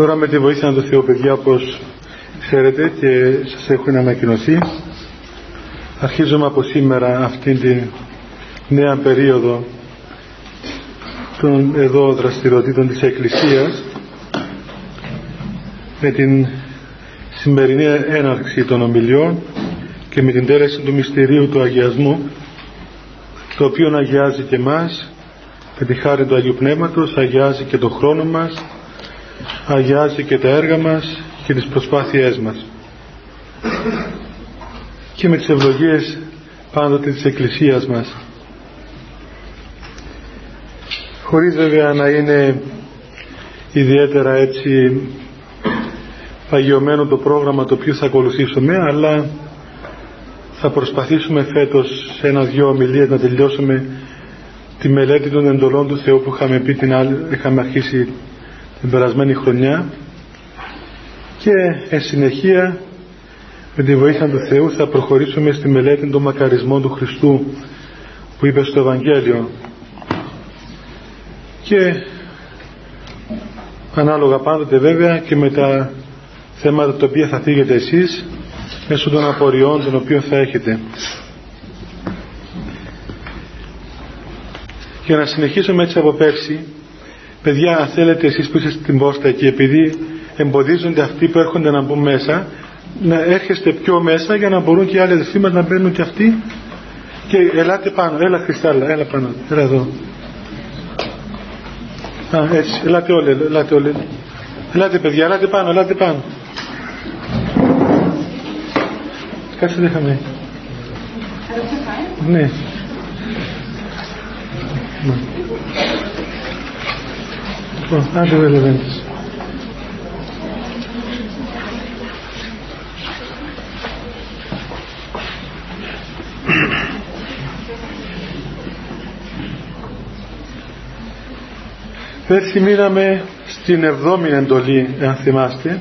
Τώρα με τη βοήθεια του Θεού, παιδιά, όπως ξέρετε και σας έχουν ανακοινωθεί, αρχίζουμε από σήμερα αυτήν την νέα περίοδο των εδώ δραστηριοτήτων της Εκκλησίας με την σημερινή έναρξη των ομιλιών και με την τέλεση του μυστηρίου του αγιασμού, το οποίο αγιάζει και εμάς με τη χάρη του Αγίου Πνεύματος, αγιάζει και το χρόνο μας, αγιάζει και τα έργα μας και τις προσπάθειές μας, και με τις ευλογίες πάντοτε της Εκκλησίας μας, χωρίς βέβαια να είναι ιδιαίτερα έτσι παγιωμένο το πρόγραμμα το οποίο θα ακολουθήσουμε, αλλά θα προσπαθήσουμε φέτος σε 1-2 ομιλίες να τελειώσουμε τη μελέτη των εντολών του Θεού που είχαμε πει είχαμε αρχίσει την περασμένη χρονιά, και εν συνεχεία με τη βοήθεια του Θεού θα προχωρήσουμε στη μελέτη των μακαρισμών του Χριστού που είπε στο Ευαγγέλιο, και ανάλογα πάντοτε βέβαια και με τα θέματα τα οποία θα θίγετε εσείς μέσω των απορριών των οποίων θα έχετε. Για να συνεχίσουμε έτσι από πέρσι, παιδιά, αν θέλετε εσείς που είστε στην πόρτα εκεί, επειδή εμποδίζονται αυτοί που έρχονται να μπουν μέσα, να έρχεστε πιο μέσα για να μπορούν και οι άλλοι αδελφοί μας να μπαίνουν και αυτοί, και ελάτε πάνω. Έλα Χριστάλλα, έλα πάνω, έλα εδώ. Α, έτσι, ελάτε όλοι, ελάτε όλοι. Ελάτε παιδιά, ελάτε πάνω, ελάτε πάνω. Κάτσε δέχαμε. Ναι. Άντε βελεβέντες. Πέρσι μείναμε στην 7η εντολή, αν θυμάστε,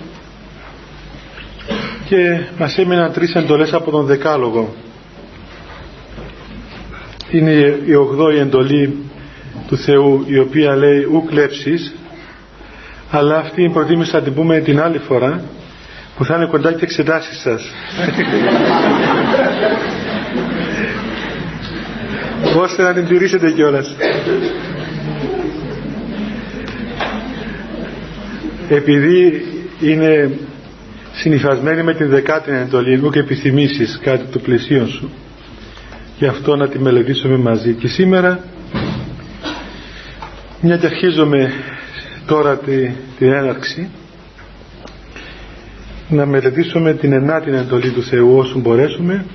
και μας έμειναν 3 εντολές από τον Δεκάλογο. Είναι η 8η εντολή του Θεού, η οποία λέει «Ου κλέψεις», αλλά αυτή προτίμησα να την πούμε την άλλη φορά που θα είναι κοντά και εξετάσεις σας. Ώστε να την τηρήσετε κιόλας. Επειδή είναι συνυφασμένη με την 10η εντολή μου και επιθυμήσεις κάτι του πλησίον σου, γι' αυτό να τη μελετήσουμε μαζί. Και σήμερα, μια και αρχίζουμε τώρα την έναρξη, να μελετήσουμε την 9η εντολή του Θεού όσου μπορέσουμε,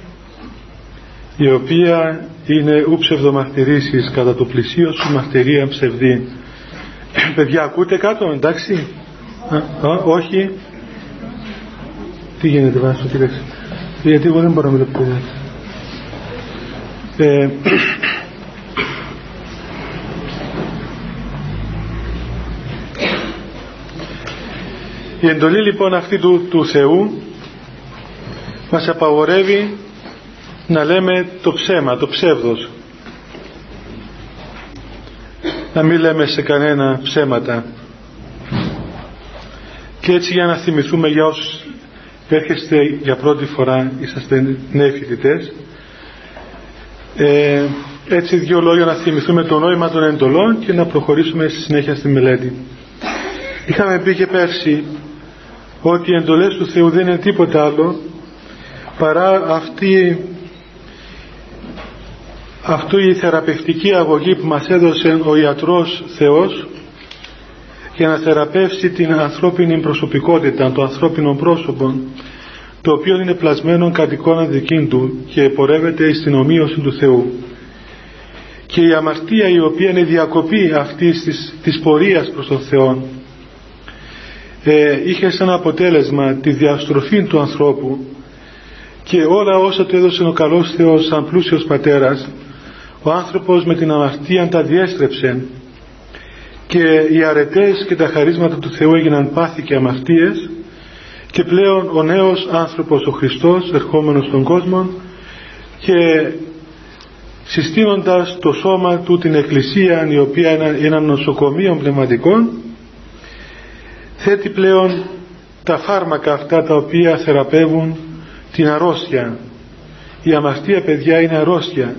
η οποία είναι «Ου ψευδομαρτυρήσεις κατά το πλησίον σου μαρτυρία ψευδή». Παιδιά, ακούτε κάτω, εντάξει? Όχι. Τι γίνεται, Βάσο, κοίταξε. Γιατί εγώ δεν μπορώ να μιλήσω. Η εντολή λοιπόν αυτή του Θεού μας απαγορεύει να λέμε το ψέμα, το ψεύδος. Να μην λέμε σε κανένα ψέματα. Και έτσι, για να θυμηθούμε, για όσους έρχεστε για πρώτη φορά, είσαστε νέοι φοιτητές, έτσι 2 λόγια να θυμηθούμε το νόημα των εντολών και να προχωρήσουμε στη συνέχεια στη μελέτη. Είχαμε πει και πέρσι ότι οι εντολές του Θεού δεν είναι τίποτα άλλο παρά αυτή η θεραπευτική αγωγή που μας έδωσε ο ιατρός Θεός για να θεραπεύσει την ανθρώπινη προσωπικότητα, το ανθρώπινο πρόσωπο, το οποίο είναι πλασμένο κατ' εικόνα δική του και πορεύεται στην ομοίωση του Θεού. Και η αμαρτία, η οποία είναι διακοπή αυτής της πορείας προς τον Θεό, είχε σαν αποτέλεσμα τη διαστροφή του ανθρώπου, και όλα όσα του έδωσε ο καλός Θεός σαν πλούσιος πατέρας, ο άνθρωπος με την αμαρτία τα διέστρεψε, και οι αρετές και τα χαρίσματα του Θεού έγιναν πάθη και αμαρτίες, και πλέον ο νέος άνθρωπος, ο Χριστός, ερχόμενος στον κόσμο και συστήνοντας το σώμα του, την Εκκλησία, η οποία είναι ένα νοσοκομείο πνευματικών, θέτει πλέον τα φάρμακα αυτά τα οποία θεραπεύουν την αρρώστια. Η αμαστία, παιδιά, είναι αρρώστια.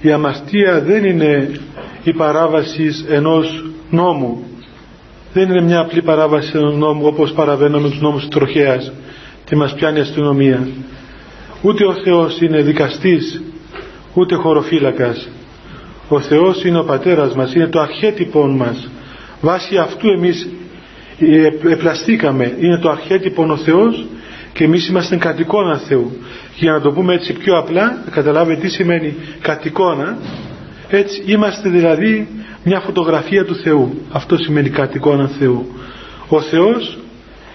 Η αμαστία δεν είναι η παράβαση ενός νόμου, δεν είναι μια απλή παράβαση ενός νόμου όπως παραβαίνουμε τους νόμους της τροχέας και μας πιάνει η αστυνομία. Ούτε ο Θεός είναι δικαστής, ούτε χωροφύλακας. Ο Θεός είναι ο Πατέρας μας, είναι το αρχέτυπο μας. Βάσει αυτού εμείς επλαστήκαμε. Είναι το αρχέτυπο ο Θεός και εμείς είμαστε κατοικώνα Θεού. Για να το πούμε έτσι πιο απλά, να καταλάβετε τι σημαίνει κατοικώνα. Έτσι είμαστε δηλαδή μια φωτογραφία του Θεού. Αυτό σημαίνει κατοικώνα Θεού. Ο Θεός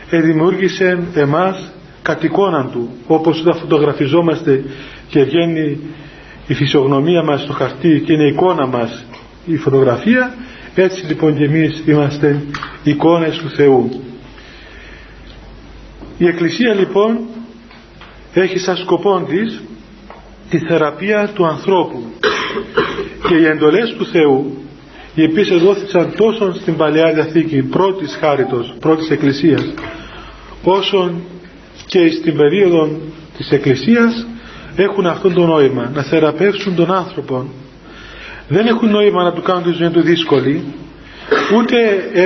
δημιούργησε εμάς κατοικώνα Του. Όπως όταν φωτογραφιζόμαστε και βγαίνει η φυσιογνωμία μας στο χαρτί και είναι η εικόνα μας η φωτογραφία, έτσι λοιπόν και εμείς είμαστε εικόνες του Θεού. Η Εκκλησία λοιπόν έχει σαν σκοπό της τη θεραπεία του ανθρώπου και οι εντολές του Θεού, οι οποίες δόθησαν τόσο στην Παλαιά Διαθήκη πρώτης χάριτος, πρώτης Εκκλησίας, όσο και στην περίοδο της Εκκλησίας, έχουν αυτό το νόημα, να θεραπεύσουν τον άνθρωπο. Δεν έχουν νόημα να του κάνουν τη ζωή του δύσκολη, ούτε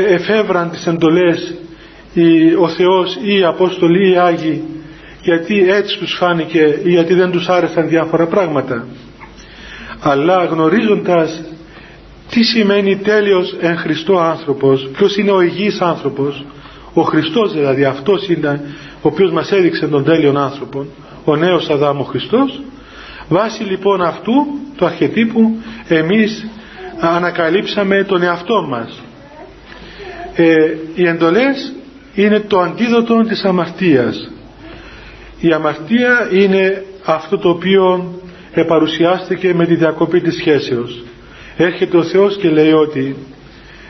εφεύραν τις εντολές ο Θεός ή οι Απόστολοι ή οι Άγιοι γιατί έτσι τους φάνηκε ή γιατί δεν τους άρεσαν διάφορα πράγματα, αλλά γνωρίζοντας τι σημαίνει τέλειος εν Χριστώ άνθρωπος, ποιος είναι ο υγιής άνθρωπος, ο Χριστός δηλαδή, αυτός είναι ο οποίος μας έδειξε τον τέλειον άνθρωπο, ο νέος Αδάμ ο Χριστός. Βάσει λοιπόν αυτού του αρχετύπου εμείς ανακαλύψαμε τον εαυτό μας. Οι εντολές είναι το αντίδοτο της αμαρτίας. Η αμαρτία είναι αυτό το οποίο επαρουσιάστηκε με τη διακοπή της σχέσεως. Έρχεται ο Θεός και λέει ότι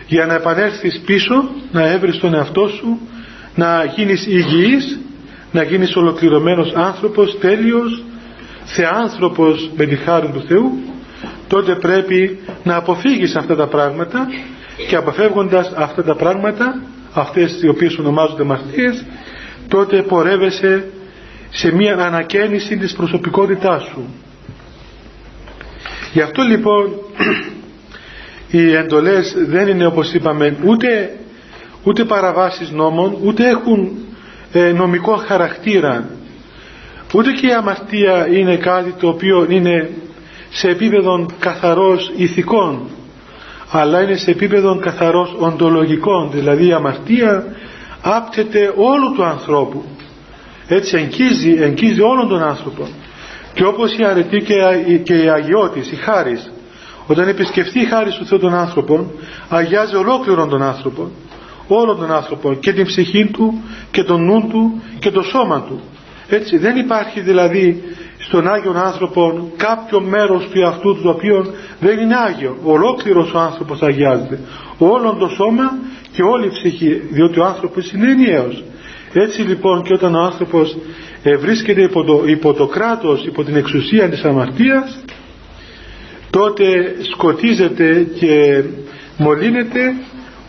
για να επανέλθεις πίσω, να έβρεις τον εαυτό σου, να γίνεις υγιής, να γίνεις ολοκληρωμένος άνθρωπος, τέλειος, θεάνθρωπος με τη χάρη του Θεού, τότε πρέπει να αποφύγεις αυτά τα πράγματα, και αποφεύγοντας αυτά τα πράγματα, αυτές οι οποίες ονομάζονται αμαρτίες, τότε πορεύεσαι σε μια ανακαίνιση της προσωπικότητάς σου. Γι' αυτό λοιπόν οι εντολές δεν είναι, όπως είπαμε, ούτε παραβάσεις νόμων, ούτε έχουν νομικό χαρακτήρα, ούτε και η αμαρτία είναι κάτι το οποίο είναι σε επίπεδο καθαρός ηθικών, αλλά είναι σε επίπεδο καθαρός οντολογικών. Δηλαδή η αμαρτία άπτεται όλου του ανθρώπου, έτσι εγκύζει όλον τον άνθρωπο. Και όπως η αρετή και η αγιώτης, η χάρις, όταν επισκεφτεί η χάρις του Θεού τον άνθρωπο, αγιάζει ολόκληρον τον άνθρωπο, όλον τον άνθρωπο, και την ψυχή του και τον νου του και το σώμα του. Έτσι δεν υπάρχει δηλαδή στον Άγιον άνθρωπο κάποιο μέρος του εαυτού του το οποίο δεν είναι Άγιο. Ολόκληρος ο άνθρωπος αγιάζεται, όλον το σώμα και όλη η ψυχή, διότι ο άνθρωπος είναι ενιαίος. Έτσι λοιπόν και όταν ο άνθρωπος βρίσκεται υπό το κράτος, υπό την εξουσία της αμαρτίας, τότε σκοτίζεται και μολύνεται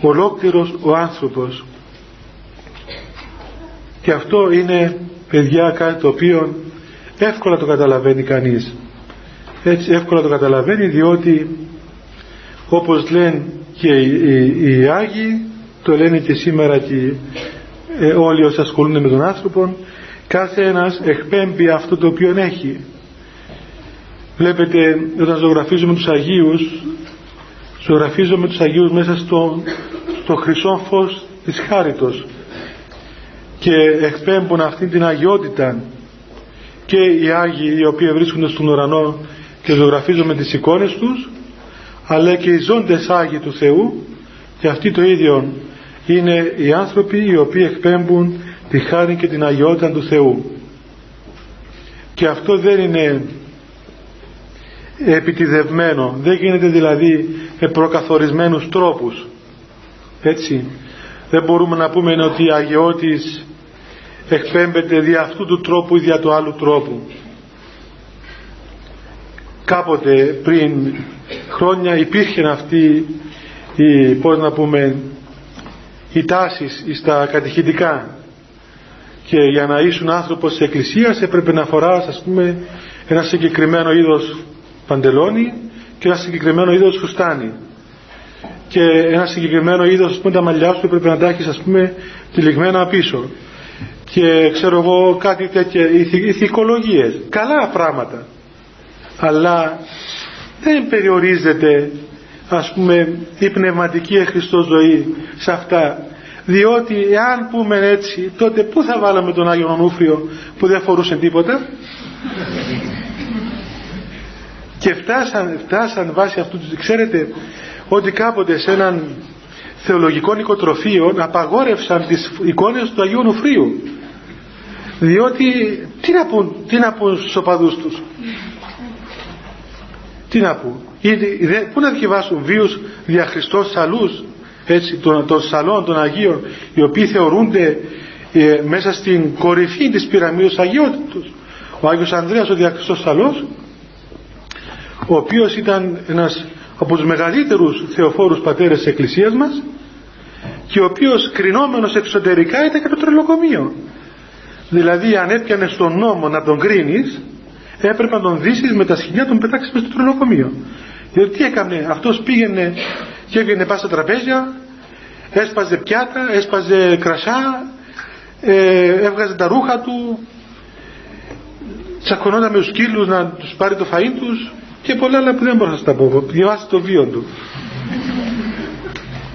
ολόκληρος ο άνθρωπος. Και αυτό είναι, παιδιά, κάτι το οποίο εύκολα το καταλαβαίνει κανείς. Έτσι εύκολα το καταλαβαίνει, διότι όπως λένε και οι Άγιοι, το λένε και σήμερα και όλοι όσοι ασχολούνται με τον άνθρωπο, κάθε ένας εκπέμπει αυτό το οποίο έχει. Βλέπετε, όταν ζωγραφίζουμε τους Αγίους μέσα στο χρυσό φως της χάριτος και εκπέμπουν αυτή την αγιότητα, και οι Άγιοι οι οποίοι βρίσκονται στον ουρανό και ζωγραφίζουμε τις εικόνες τους, αλλά και οι ζώντες Άγιοι του Θεού, και αυτοί το ίδιο είναι οι άνθρωποι οι οποίοι εκπέμπουν τη χάρη και την αγιότητα του Θεού. Και αυτό δεν είναι επιτιδευμένο, δεν γίνεται δηλαδή με προκαθορισμένους τρόπους. Έτσι δεν μπορούμε να πούμε ότι η αγιώτης εκπέμπεται δια αυτού του τρόπου ή δια του άλλου τρόπου. Κάποτε πριν χρόνια υπήρχε αυτή η οι τάσεις στα κατηχητικά. Και για να ήσουν άνθρωπος της Εκκλησίας έπρεπε να φοράς, ας πούμε, ένα συγκεκριμένο είδος παντελόνι και ένα συγκεκριμένο είδος φουστάνι και ένα συγκεκριμένο είδος, ας πούμε, τα μαλλιά σου έπρεπε να τα έχεις, ας πούμε, τυλιγμένα πίσω και ξέρω εγώ κάτι τέτοια, ηθικολογίες, καλά πράγματα, αλλά δεν περιορίζεται, ας πούμε, η πνευματική Χριστός ζωή σε αυτά, διότι εάν πούμε έτσι, τότε πού θα βάλαμε τον Άγιο Νούφριο που δεν φορούσε τίποτα? Και φτάσαν βάσει αυτού, ξέρετε ότι κάποτε σε έναν θεολογικό οικοτροφείο απαγόρευσαν τις εικόνες του Αγίου Νουφρίου, διότι τι να πούν στους οπαδούς τους, τι να πούν, πού να διαβάσουν βίους δια Χριστός σαλούς, έτσι, των σαλών των Αγίων, οι οποίοι θεωρούνται μέσα στην κορυφή της πυραμίδας αγιότητος. Ο Άγιος Ανδρέας ο δια Χριστός σαλός, ο οποίος ήταν ένας από τους μεγαλύτερους θεοφόρους πατέρες της Εκκλησίας μας και ο οποίος κρινόμενος εξωτερικά ήταν και το τρελοκομείο. Δηλαδή αν έπιανε στον νόμο να τον κρίνεις, έπρεπε να τον δύσεις με τα σχοινιά, τον πετάξεις μες στο τρελοκομείο. Διότι τι έκανε, αυτός πήγαινε και έβγαινε πάνω στα τραπέζια, έσπαζε πιάτα, έσπαζε κρασά, έβγαζε τα ρούχα του, τσακωνόταν με τους σκύλους να τους πάρει το φαΐν τους και πολλά άλλα που δεν μπορώ να σας τα πω, διαβάστε το βίο του.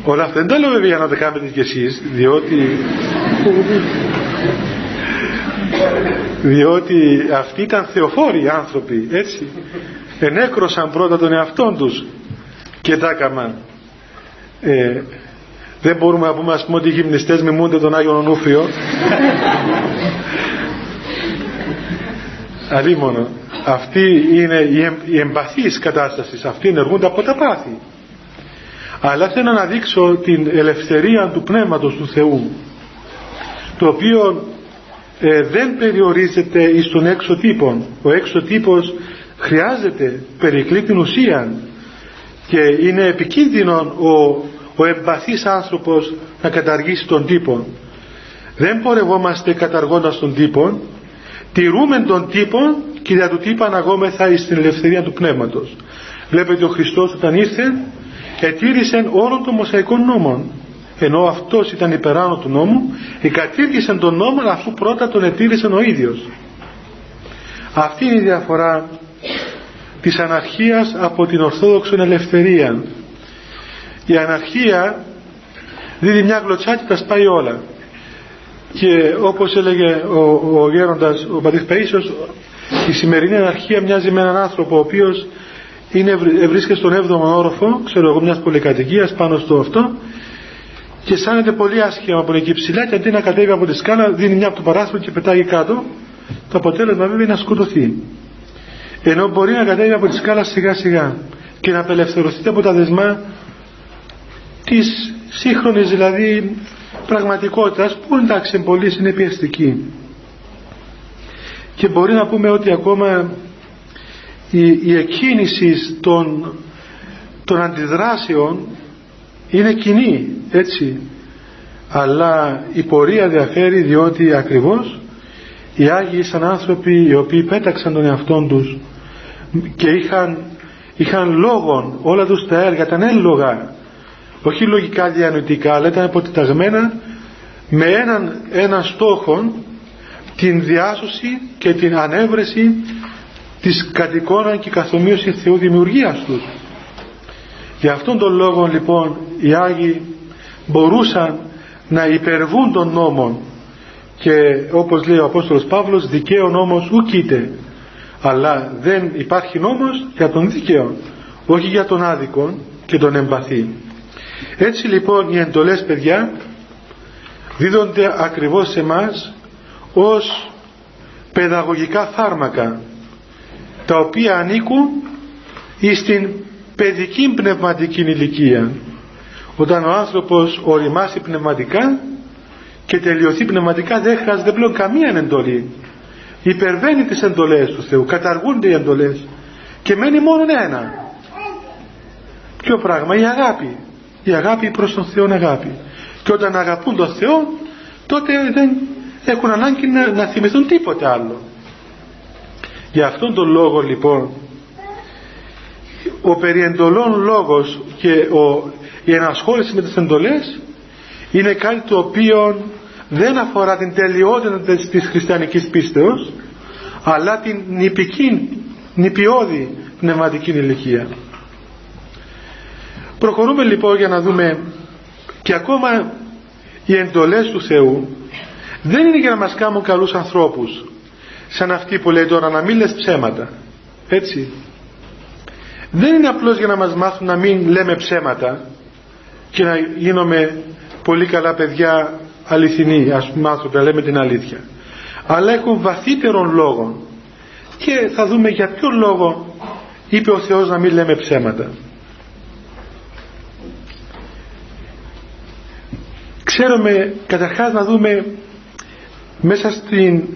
Όλα αυτά δεν τα λέω βέβαια για να τα κάνετε κι εσείς, διότι αυτοί ήταν θεοφόροι άνθρωποι, έτσι, ενέκρωσαν πρώτα τον εαυτόν τους και τα έκαναν. Δεν μπορούμε να πούμε, ας πούμε, ότι οι γυμνιστές μιμούνται τον Άγιο Νούφριο. Αλίμονο. Αυτή είναι η εμπαθής κατάστασης, αυτοί ενεργούνται από τα πάθη. Αλλά θέλω να δείξω την ελευθερία του Πνεύματος του Θεού, το οποίο δεν περιορίζεται εις τον έξω τύπον. Ο έξω τύπος χρειάζεται, περικλεί την ουσία και είναι επικίνδυνο ο εμπαθής άνθρωπος να καταργήσει τον τύπον. Δεν πορευόμαστε καταργώντας τον τύπον, τηρούμε τον τύπον και δια του τύπου αναγόμεθα εις την ελευθερία του Πνεύματος. Βλέπετε, ο Χριστός όταν ήρθε ετήρησε όλων των μοσαϊκών νόμων, ενώ αυτός ήταν υπεράνω του νόμου, εκατήργησε τον νόμο αφού πρώτα τον ετήρησε ο ίδιος. Αυτή είναι η διαφορά της αναρχίας από την ορθόδοξη ελευθερία. Η αναρχία δίδει μια γλωτσά και τα σπάει όλα, και όπως έλεγε ο γέροντας ο πατήρ Παΐσιος, η σημερινή αναρχία μοιάζει με έναν άνθρωπο ο οποίος βρίσκεται στον 7ο όροφο, ξέρω εγώ, μιας πολυκατοικίας, πάνω στο αυτό, και αισθάνεται πολύ άσχημα από εκεί ψηλά, και αντί να κατέβει από τη σκάλα δίνει μια από το παράθυρο και πετάγει κάτω. Το αποτέλεσμα βέβαια είναι να σκοτωθεί, ενώ μπορεί να κατέβει από τη σκάλα σιγά σιγά και να απελευθερωθεί από τα δεσμά της σύγχρονης δηλαδή πραγματικότητας, που εντάξει είναι πολύ συνεπιαστική. Και μπορεί να πούμε ότι ακόμα η εκκίνηση των αντιδράσεων είναι κοινή, έτσι, αλλά η πορεία διαφέρει, διότι ακριβώς οι Άγιοι σαν άνθρωποι οι οποίοι πέταξαν τον εαυτόν τους και είχαν λόγον, όλα τους τα έργα ήταν έλογα, όχι λογικά διανοητικά, αλλά ήταν αποτιταγμένα με έναν στόχο, την διάσωση και την ανέβρεση της κατοικώναν και καθομοίωση Θεού δημιουργίας τους. Γι' αυτόν τον λόγο λοιπόν οι Άγιοι μπορούσαν να υπερβούν των νόμων, και όπως λέει ο Απόστολος Παύλος, δικαίων νόμος ουκείται, αλλά δεν υπάρχει νόμος για τον δίκαιο, όχι για τον άδικο και τον εμπαθή. Έτσι λοιπόν οι εντολές, παιδιά, δίδονται ακριβώς σε εμάς ως παιδαγωγικά φάρμακα, τα οποία ανήκουν εις την παιδική πνευματική ηλικία, όταν ο άνθρωπος οριμάσει πνευματικά και τελειωθεί πνευματικά, δεν χρειάζεται πλέον καμία εντολή, υπερβαίνει τις εντολές του Θεού, καταργούνται οι εντολές και μένει μόνο ένα. Ποιο πράγμα? Η αγάπη. η αγάπη προς τον Θεό αγάπη. Και όταν αγαπούν τον Θεό, τότε δεν έχουν ανάγκη να θυμηθούν τίποτε άλλο. Για αυτόν τον λόγο λοιπόν, ο περιεντολών λόγος και η ενασχόληση με τις εντολές είναι κάτι το οποίο δεν αφορά την τελειότητα της χριστιανικής πίστεως, αλλά την νηπιώδη πνευματική ηλικία. Προχωρούμε λοιπόν για να δούμε, και ακόμα οι εντολές του Θεού δεν είναι για να μας κάνουν καλούς ανθρώπους, σαν αυτή που λέει τώρα να μην λες ψέματα, έτσι. Δεν είναι απλώς για να μας μάθουν να μην λέμε ψέματα και να γίνομαι πολύ καλά παιδιά αληθινοί, ας πούμε, άνθρωποι να λέμε την αλήθεια, αλλά έχουν βαθύτερον λόγο, και θα δούμε για ποιο λόγο είπε ο Θεός να μην λέμε ψέματα. Ξέρουμε, καταρχάς να δούμε μέσα στη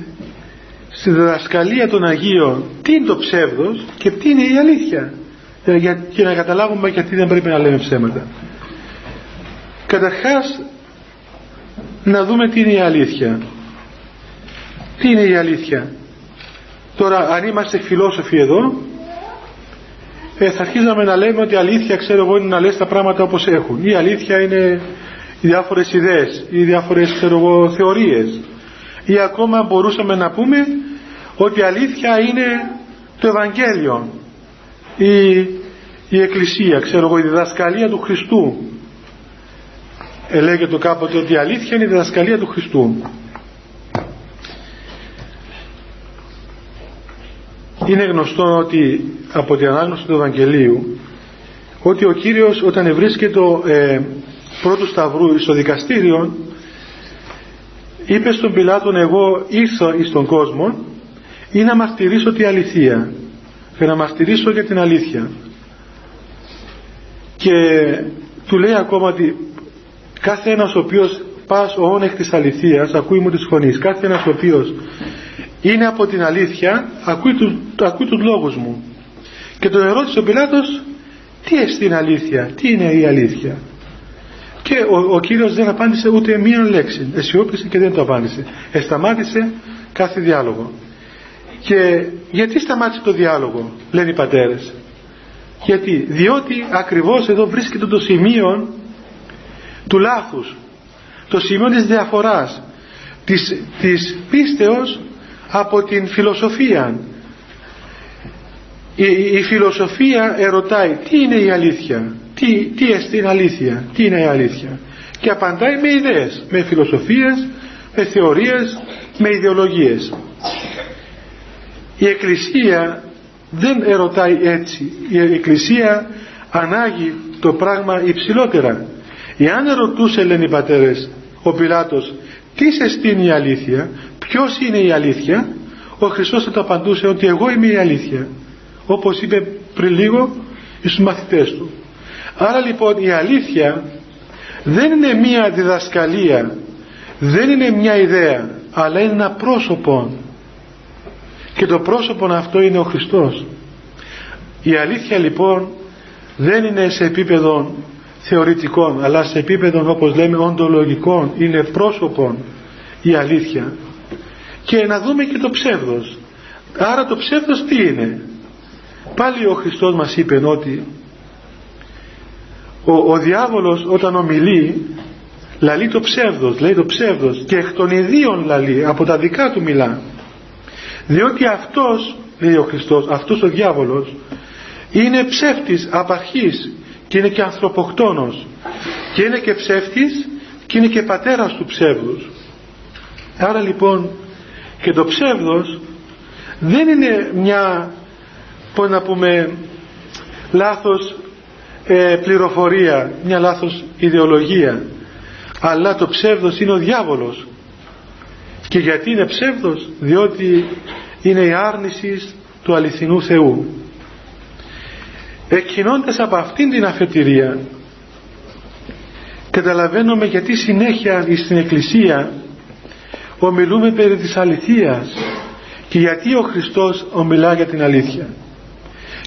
διδασκαλία των Αγίων τι είναι το ψεύδος και τι είναι η αλήθεια, και να καταλάβουμε γιατί δεν πρέπει να λέμε ψέματα. Καταρχάς να δούμε τι είναι η αλήθεια. Τι είναι η αλήθεια? Τώρα αν είμαστε φιλόσοφοι εδώ, θα αρχίζαμε να λέμε ότι η αλήθεια, ξέρω εγώ, είναι να λες τα πράγματα όπως έχουν. Η αλήθεια είναι οι διάφορες ιδέες ή διάφορες, ξέρω εγώ, θεωρίες, ή ακόμα μπορούσαμε να πούμε ότι η αλήθεια είναι το Ευαγγέλιο, η Εκκλησία, ξέρω εγώ, η διδασκαλία του Χριστού. Λέγεται κάποτε ότι η αλήθεια είναι η διδασκαλία του Χριστού. Είναι γνωστό ότι από την ανάγνωση του Ευαγγελίου ότι ο Κύριος όταν βρίσκεται πρώτου σταυρού στο δικαστήριο, είπε στον Πιλάτον, εγώ ήρθα εις τον κόσμο ή να μαρτυρήσω την αληθεία, και να μαρτυρήσω για την αλήθεια. Και του λέει ακόμα ότι κάθε ένας ο οποίος πας όν εκ της αληθείας ακούει μου τις φωνής, κάθε ένας ο οποίος είναι από την αλήθεια ακούει τους λόγους μου. Και τον ερώτησε ο Πιλάτος, τι είναι αλήθεια, τι είναι η αλήθεια? Και ο Κύριος δεν απάντησε ούτε μία λέξη, αισιόπησε και δεν το απάντησε, σταμάτησε κάθε διάλογο. Και γιατί σταμάτησε το διάλογο, λένε οι πατέρες? Γιατί? Διότι ακριβώς εδώ βρίσκεται το σημείο του λάθους, το σημείο της διαφοράς της πίστεως από την φιλοσοφία. Η φιλοσοφία ερωτάει τι είναι η αλήθεια, τι εστίν αλήθεια, τι είναι η αλήθεια, και απαντάει με ιδέες, με φιλοσοφίες, με θεωρίες, με ιδεολογίες. Η Εκκλησία δεν ερωτάει έτσι. Η Εκκλησία ανάγει το πράγμα υψηλότερα. Εάν ερωτούσε, λένε οι πατέρες, ο Πιλάτος, τι σε στείνει η αλήθεια, ποιος είναι η αλήθεια, ο Χριστός θα το απαντούσε ότι εγώ είμαι η αλήθεια, όπως είπε πριν λίγο στους μαθητές του. Άρα λοιπόν η αλήθεια δεν είναι μία διδασκαλία, δεν είναι μία ιδέα, αλλά είναι ένα πρόσωπο, και το πρόσωπο αυτό είναι ο Χριστός. Η αλήθεια λοιπόν δεν είναι σε επίπεδο θεωρητικών, αλλά σε επίπεδο, όπως λέμε, οντολογικών, είναι πρόσωπο η αλήθεια. Και να δούμε και το ψεύδος. Άρα το ψεύδος τι είναι? Πάλι ο Χριστός μας είπε ότι ο διάβολος όταν ομιλεί λαλεί το ψεύδος, λέει το ψεύδος, και εκ των ιδίων λαλεί, από τα δικά του μιλά, διότι αυτός, λέει ο Χριστός, αυτός ο διάβολος είναι ψεύτης απ' αρχής, και είναι και ανθρωποκτόνος, και είναι και ψεύτης, και είναι και πατέρας του ψεύδους. Άρα λοιπόν και το ψεύδος δεν είναι μια, πώς να πούμε, λάθος πληροφορία, μια λάθος ιδεολογία, αλλά το ψεύδος είναι ο διάβολος. Και γιατί είναι ψεύδος? Διότι είναι η άρνηση του αληθινού Θεού. Εκκινώντας από αυτήν την αφετηρία, καταλαβαίνουμε γιατί συνέχεια στην Εκκλησία ομιλούμε περί της αληθείας, και γιατί ο Χριστός ομιλά για την αλήθεια.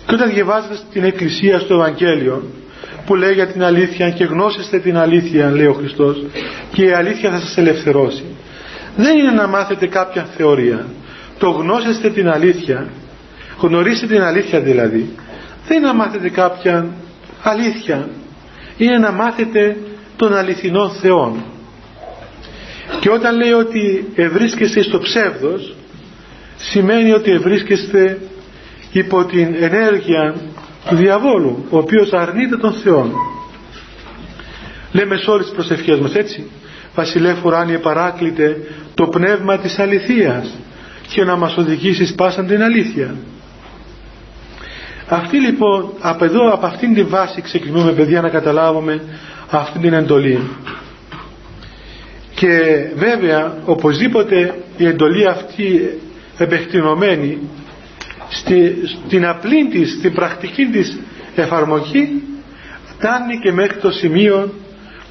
Και όταν διαβάζετε την Εκκλησία στο Ευαγγέλιο, που λέει για την αλήθεια και γνώσεστε την αλήθεια, λέει ο Χριστός, και η αλήθεια θα σας ελευθερώσει. Δεν είναι να μάθετε κάποια θεωρία. Το γνώσεστε την αλήθεια, γνωρίστε την αλήθεια δηλαδή, δεν είναι να μάθετε κάποια αλήθεια, είναι να μάθετε των αληθινών θεών. Και όταν λέει ότι ευρίσκεστε στο ψεύδος, σημαίνει ότι ευρίσκεστε υπό την ενέργεια του διαβόλου, ο οποίος αρνείται τον Θεόν. Λέμε σε όλες τις προσευχές μας, έτσι: Βασιλεύ ουράνιε παράκλητε, το πνεύμα της αληθείας, και να μας οδηγήσεις πάσαν την αλήθεια. Αυτή λοιπόν, από εδώ, από αυτήν τη βάση ξεκινούμε, παιδιά, να καταλάβουμε αυτή την εντολή. Και βέβαια οπωσδήποτε η εντολή αυτή επεκτηνωμένη στην απλή της, στην πρακτική της εφαρμογή, φτάνει και μέχρι το σημείο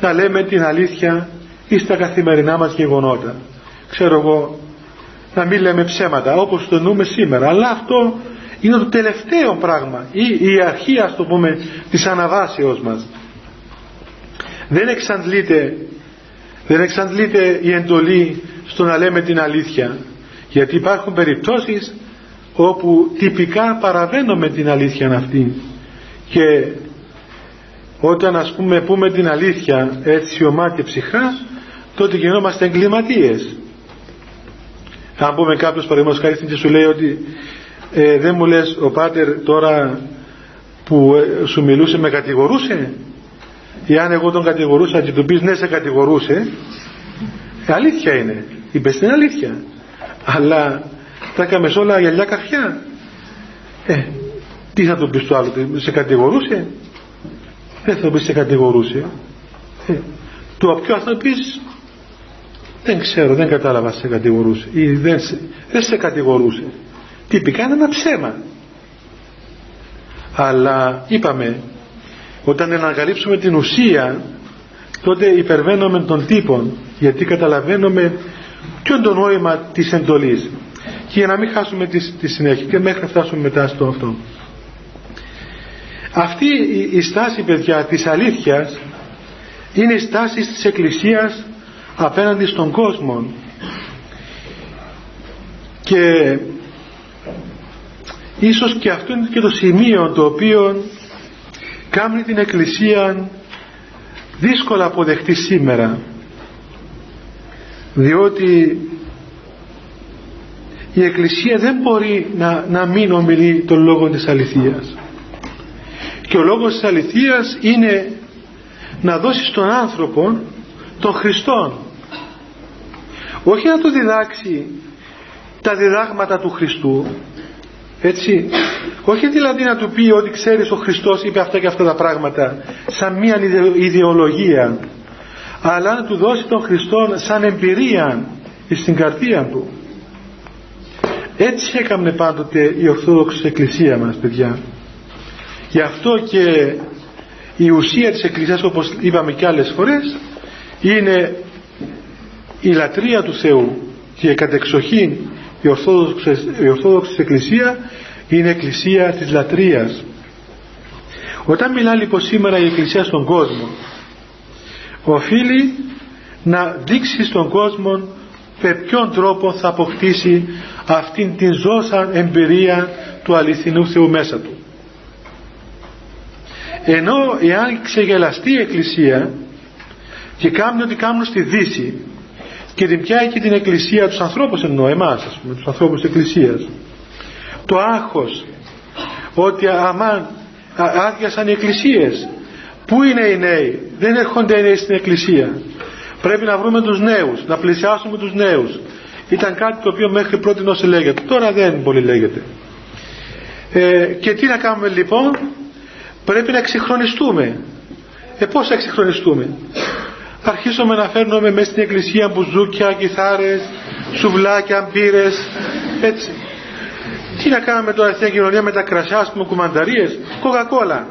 να λέμε την αλήθεια εις τα καθημερινά μας γεγονότα. Ξέρω εγώ, να μην λέμε ψέματα όπως το εννοούμε σήμερα, αλλά αυτό είναι το τελευταίο πράγμα ή η αρχή, ας το πούμε, της αναβάσεως μας. Δεν εξαντλείται η εντολή στο να λέμε την αλήθεια, γιατί υπάρχουν περιπτώσεις όπου τυπικά παραβαίνουμε την αλήθεια αυτή, και όταν, ας πούμε, πούμε την αλήθεια έτσι ομά και ψυχά, τότε γινόμαστε εγκληματίες. Αν πούμε κάποιος, παραδείγματος χάρη, και σου λέει ότι δεν μου λες, ο πάτερ τώρα που σου μιλούσε με κατηγορούσε. Εάν εγώ τον κατηγορούσα και του πεις ναι, σε κατηγορούσε, αλήθεια είναι, είπες την αλήθεια, αλλά τα έκαμε όλα γυαλιά καφιά. Τι θα του πεις του άλλου, σε κατηγορούσε? Δεν θα του πεις σε κατηγορούσε. Του απ' ποιο θα πεις? Δεν ξέρω, δεν κατάλαβα, σε κατηγορούσε ή δεν σε κατηγορούσε. Τυπικά είναι ένα ψέμα. Αλλά είπαμε, όταν ανακαλύψουμε την ουσία, τότε υπερβαίνουμε τον τύπο, γιατί καταλαβαίνουμε ποιο είναι το νόημα της εντολής. Και για να μην χάσουμε τη συνέχεια και μέχρι να φτάσουμε μετά στο αυτό. Αυτή η στάση, παιδιά, της αλήθειας είναι η στάση της Εκκλησίας απέναντι στον κόσμο. Και ίσως και αυτό είναι και το σημείο το οποίο κάνει την Εκκλησία δύσκολα αποδεχτεί σήμερα, διότι η Εκκλησία δεν μπορεί να μην ομιλεί τον λόγο της αληθείας, και ο λόγος της αληθείας είναι να δώσει στον άνθρωπο τον Χριστόν, όχι να του διδάξει τα διδάγματα του Χριστού, έτσι. Όχι δηλαδή να του πει ότι ξέρεις, ο Χριστός είπε αυτά και αυτά τα πράγματα σαν μια ιδεολογία, αλλά να του δώσει τον Χριστόν σαν εμπειρία στην καρδία του. Έτσι έκαμνε πάντοτε η Ορθόδοξη Εκκλησία μας, παιδιά. Γι' αυτό και η ουσία της Εκκλησίας, όπως είπαμε και άλλες φορές, είναι η λατρεία του Θεού, και κατεξοχήν η Ορθόδοξη Εκκλησία είναι Εκκλησία της λατρείας. Όταν μιλά λοιπόν σήμερα η Εκκλησία στον κόσμο, οφείλει να δείξει στον κόσμο με ποιον τρόπο θα αποκτήσει αυτήν την ζώσα εμπειρία του αληθινού Θεού μέσα του. Ενώ εάν ξεγελαστεί η Εκκλησία και κάνει ό,τι κάνουν στη Δύση και την πιάει και την Εκκλησία, τους ανθρώπους εννοώ, εμάς, ας πούμε, τους ανθρώπους της Εκκλησίας, το άγχος ότι αμάν άδειασαν οι εκκλησίες, πού είναι οι νέοι, δεν έρχονται οι νέοι στην εκκλησία, πρέπει να βρούμε τους νέους, να πλησιάσουμε τους νέους, ήταν κάτι το οποίο μέχρι πρώτη νόση λέγεται, τώρα δεν πολύ λέγεται, και τι να κάνουμε λοιπόν? Πρέπει να εξυγχρονιστούμε. Πώς θα εξυγχρονιστούμε? Αρχίσουμε να φέρνουμε μέσα στην εκκλησία μπουζούκια, κιθάρες, σουβλάκια, μπύρες, έτσι. Τι να κάνουμε τώρα στην κοινωνία με τα κρασιά, ας πούμε, κουμανταρίες, κοκακόλα?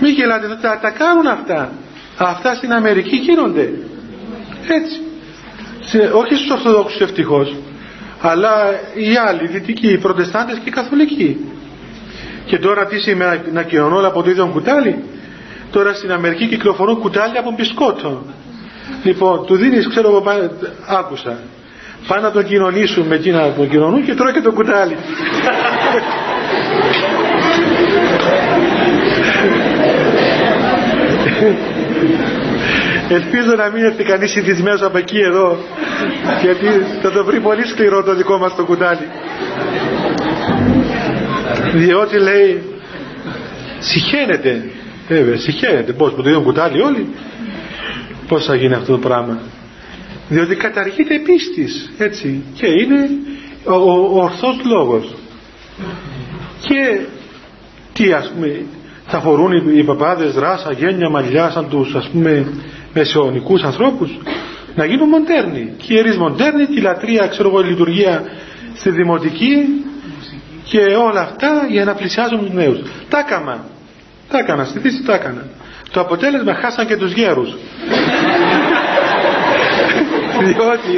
Μη γελάτε, τα κάνουν αυτά. Αυτά στην Αμερική γίνονται. Έτσι. Όχι στους Ορθοδόξους ευτυχώς, αλλά οι άλλοι, οι Δυτικοί, οι Προτεστάντες και οι Καθολικοί. Και τώρα τι σημαίνει να κοινωνούν από το ίδιο κουτάλι? Τώρα στην Αμερική κυκλοφορούν κουτάλια από μπισκότο. Λοιπόν, του δίνεις, ξέρω εγώ, άκουσα. Πάνε να τον κοινωνήσουν με εκείνα που κοινωνούν και τρώει και το κουτάλι. Ελπίζω να μην έρθει κανείς συνηθισμένος από εκεί εδώ, γιατί θα το βρει πολύ σκληρό το δικό μας το κουτάλι. Διότι λέει συχαίνεται, βέβαια συχαίνεται, πως που το δίνουν κουτάλι όλοι, πως θα γίνει αυτό το πράγμα, διότι καταργείται η πίστης, έτσι, και είναι ο ορθός λόγος. Και τι, ας πούμε, θα φορούν οι παπάδες ράσα, γένεια, μαλλιά σαν τους, ας πούμε, μεσαιωνικούς ανθρώπους? Να γίνουν μοντέρνοι και ιερείς μοντέρνοι, τη λατρεία, ξέρω εγώ, η λειτουργία στη δημοτική και όλα αυτά, για να πλησιάζουν τους νέους. Τα έκανα, στη Δύση τα έκανα. Το αποτέλεσμα, χάσαν και τους γέρους. Διότι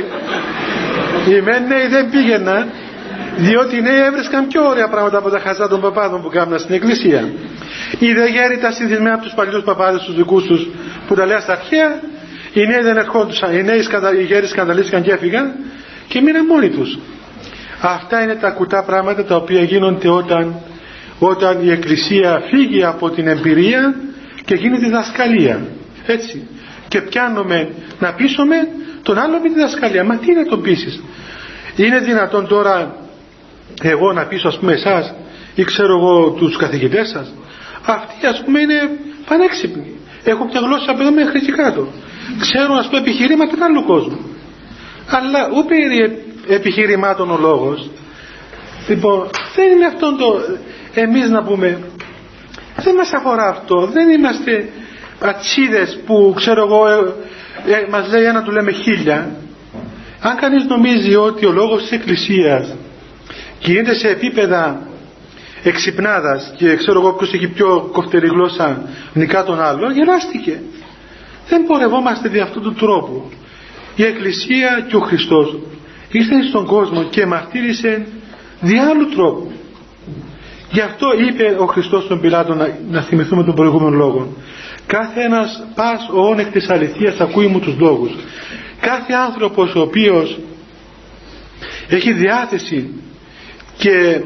οι μεν νέοι δεν πήγαιναν, διότι οι νέοι έβρισκαν πιο ωραία πράγματα από τα χαζά των παπάδων που κάμναν στην εκκλησία. Οι δε γέροι τα συνδυσμένα από τους παλιούς παπάδες, τους δικούς τους που τα λέει στα αρχαία, οι νέοι δεν ερχόντουσαν, οι γέροι σκανδαλίστηκαν και έφυγαν και μείναν μόνοι τους. Αυτά είναι τα κουτά πράγματα τα οποία γίνονται όταν η εκκλησία φύγει από την εμπειρία και γίνει διδασκαλία, έτσι, και πιάνουμε να πείσουμε τον άλλο με τη διδασκαλία. Μα τι να τον πείσεις? Είναι δυνατόν τώρα εγώ να πείσω, ας πούμε, εσάς ή ξέρω εγώ τους καθηγητές σας? Αυτοί, ας πούμε, είναι πανέξυπνοι, έχουν μια γλώσσα από εδώ μέχρι και κάτω, ξέρουν, ας πούμε, επιχειρήματα του άλλου κόσμου, αλλά ούτε επιχειρημάτων ο λόγος. Λοιπόν, δεν είναι αυτόν το εμείς να πούμε, δεν μας αφορά αυτό, δεν είμαστε ατσίδες που, ξέρω εγώ, μας λέει ένα, του λέμε 1000. Αν κανείς νομίζει ότι ο λόγος της εκκλησίας κινείται σε επίπεδα εξυπνάδας και ξέρω εγώ ποιος έχει πιο κοφτερή γλώσσα νικά τον άλλο, γελάστηκε. Δεν πορευόμαστε δι' αυτού του τρόπου. Η εκκλησία και ο Χριστός ήρθε στον κόσμο και μαρτύρησε δι' άλλου τρόπου. Γι' αυτό είπε ο Χριστός στον Πιλάτο, να θυμηθούμε τον προηγούμενο λόγο, κάθε ένας πας όν εκ της αληθείας ακούει μου τους λόγους. Κάθε άνθρωπος ο οποίος έχει διάθεση και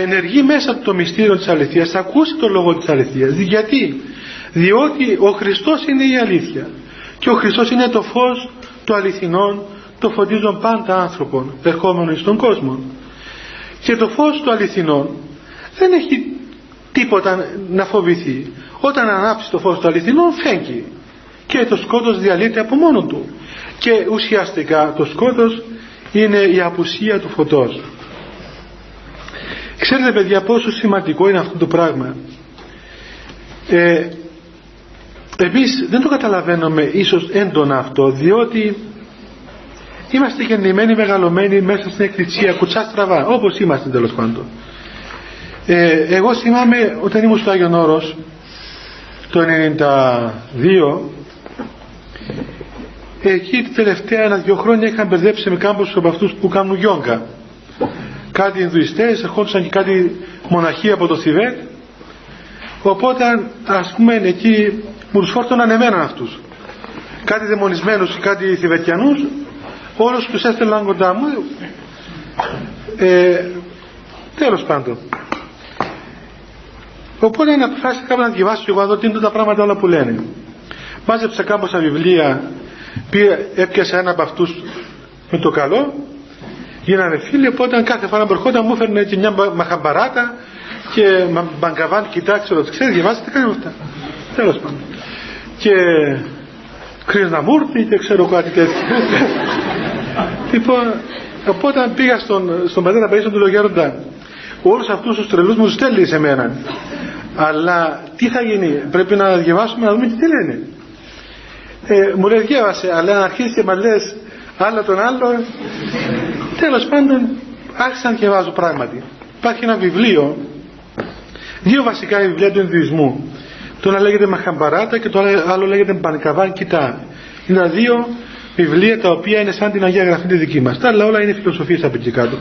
ενεργεί μέσα από το μυστήριο της αληθείας, ακούσει τον λόγο της αληθείας. Γιατί? Διότι ο Χριστός είναι η αλήθεια και ο Χριστός είναι το φως το αληθινόν, το φωτίζουν πάντα άνθρωπον ερχόμενο στον κόσμο. Και το φως του αληθινών δεν έχει τίποτα να φοβηθεί. Όταν ανάψει το φως του αληθινών, φέγγει και το σκότος διαλύεται από μόνο του. Και ουσιαστικά το σκότος είναι η απουσία του φωτός. Ξέρετε, παιδιά, πόσο σημαντικό είναι αυτό το πράγμα. Εμείς δεν το καταλαβαίνουμε ίσως έντονα αυτό, διότι είμαστε γεννημένοι, μεγαλωμένοι μέσα στην εκκλησία, κουτσά στραβά, όπως είμαστε, τέλος πάντων. Εγώ θυμάμαι όταν ήμουν στο Άγιον Όρος το 1992, εκεί τα τελευταία 1-2 χρόνια είχαν μπερδέψει με κάμπους από αυτούς που κάνουν γιόγκα. Κάτι Ινδουιστές, ερχόντουσαν και κάτι μοναχοί από το Θιβέτ. Οπότε, ας πούμε, εκεί μου τους φόρτωναν εμένα αυτούς. Κάτι δαιμονισμένους και κάτι Θιβετιανούς. Όλους τους έστελναν κοντά μου, τέλος πάντων. Οπότε να φτάσει κάπου να διαβάσω εγώ εδώ τι είναι τα πράγματα όλα που λένε. Μάζεψα κάμποσα βιβλία, έπιασα ένα από αυτούς με το καλό, γίνανε φίλοι, οπότε κάθε φορά που ερχόταν μου έφερνε και μια μαχαμπαράτα και μπαγκαβάν, κοιτάξτε όλο, ξέρεις, διαβάζετε κάτι αυτά, τέλος πάντων. Και Κρίσναμούρτη και ξέρω κάτι τέτοιο. Λοιπόν, οπότε πήγα στον πατέρα Παΐσιο, του λέω, Γέροντα, όλους αυτούς τους τρελούς μου τους στέλνει σε μένα, αλλά τι θα γίνει, πρέπει να διαβάσουμε να δούμε τι λένε. Μου λέει, διάβασε, αλλά αν αρχίσει και μα λες άλλα τον άλλο, τέλος πάντων άρχισα να διαβάζω. Πράγματι υπάρχει ένα βιβλίο, δύο βασικά βιβλία του Ινδουισμού, το ένα λέγεται Μαχαμπαράτα και το άλλο λέγεται Μπανκαβάν Κιτά. Είναι δύο βιβλία τα οποία είναι σαν την Αγία Γραφή τη δική μας, αλλά όλα είναι φιλοσοφίες από εκεί κάτω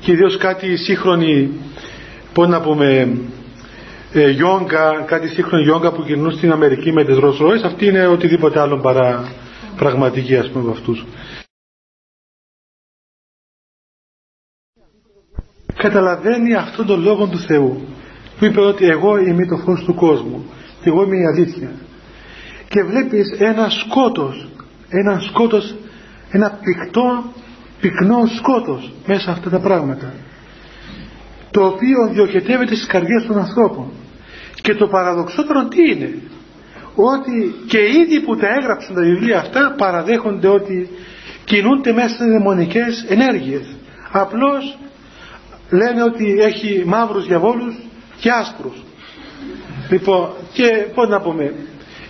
και ιδίως κάτι σύγχρονη, πώς να πούμε, γιόγκα, κάτι σύγχρονο γιόγκα που κινούν στην Αμερική με τις Rolls Royce, αυτή είναι οτιδήποτε άλλο παρά πραγματική, ας πούμε, από αυτούς. Καταλαβαίνει αυτόν τον λόγο του Θεού που είπε ότι εγώ είμαι το φως του κόσμου και εγώ είμαι η αλήθεια, και βλέπεις ένα σκότος, ένα πυκνό σκότος μέσα αυτά τα πράγματα, το οποίο διοχετεύεται στις καρδιές των ανθρώπων. Και το παραδοξότερο τι είναι, ότι και ήδη που τα έγραψαν τα βιβλία αυτά παραδέχονται ότι κινούνται μέσα σε δαιμονικές ενέργειες, απλώς λένε ότι έχει μαύρους διαβόλους και άσπρους. Λοιπόν, και πώς να πούμε,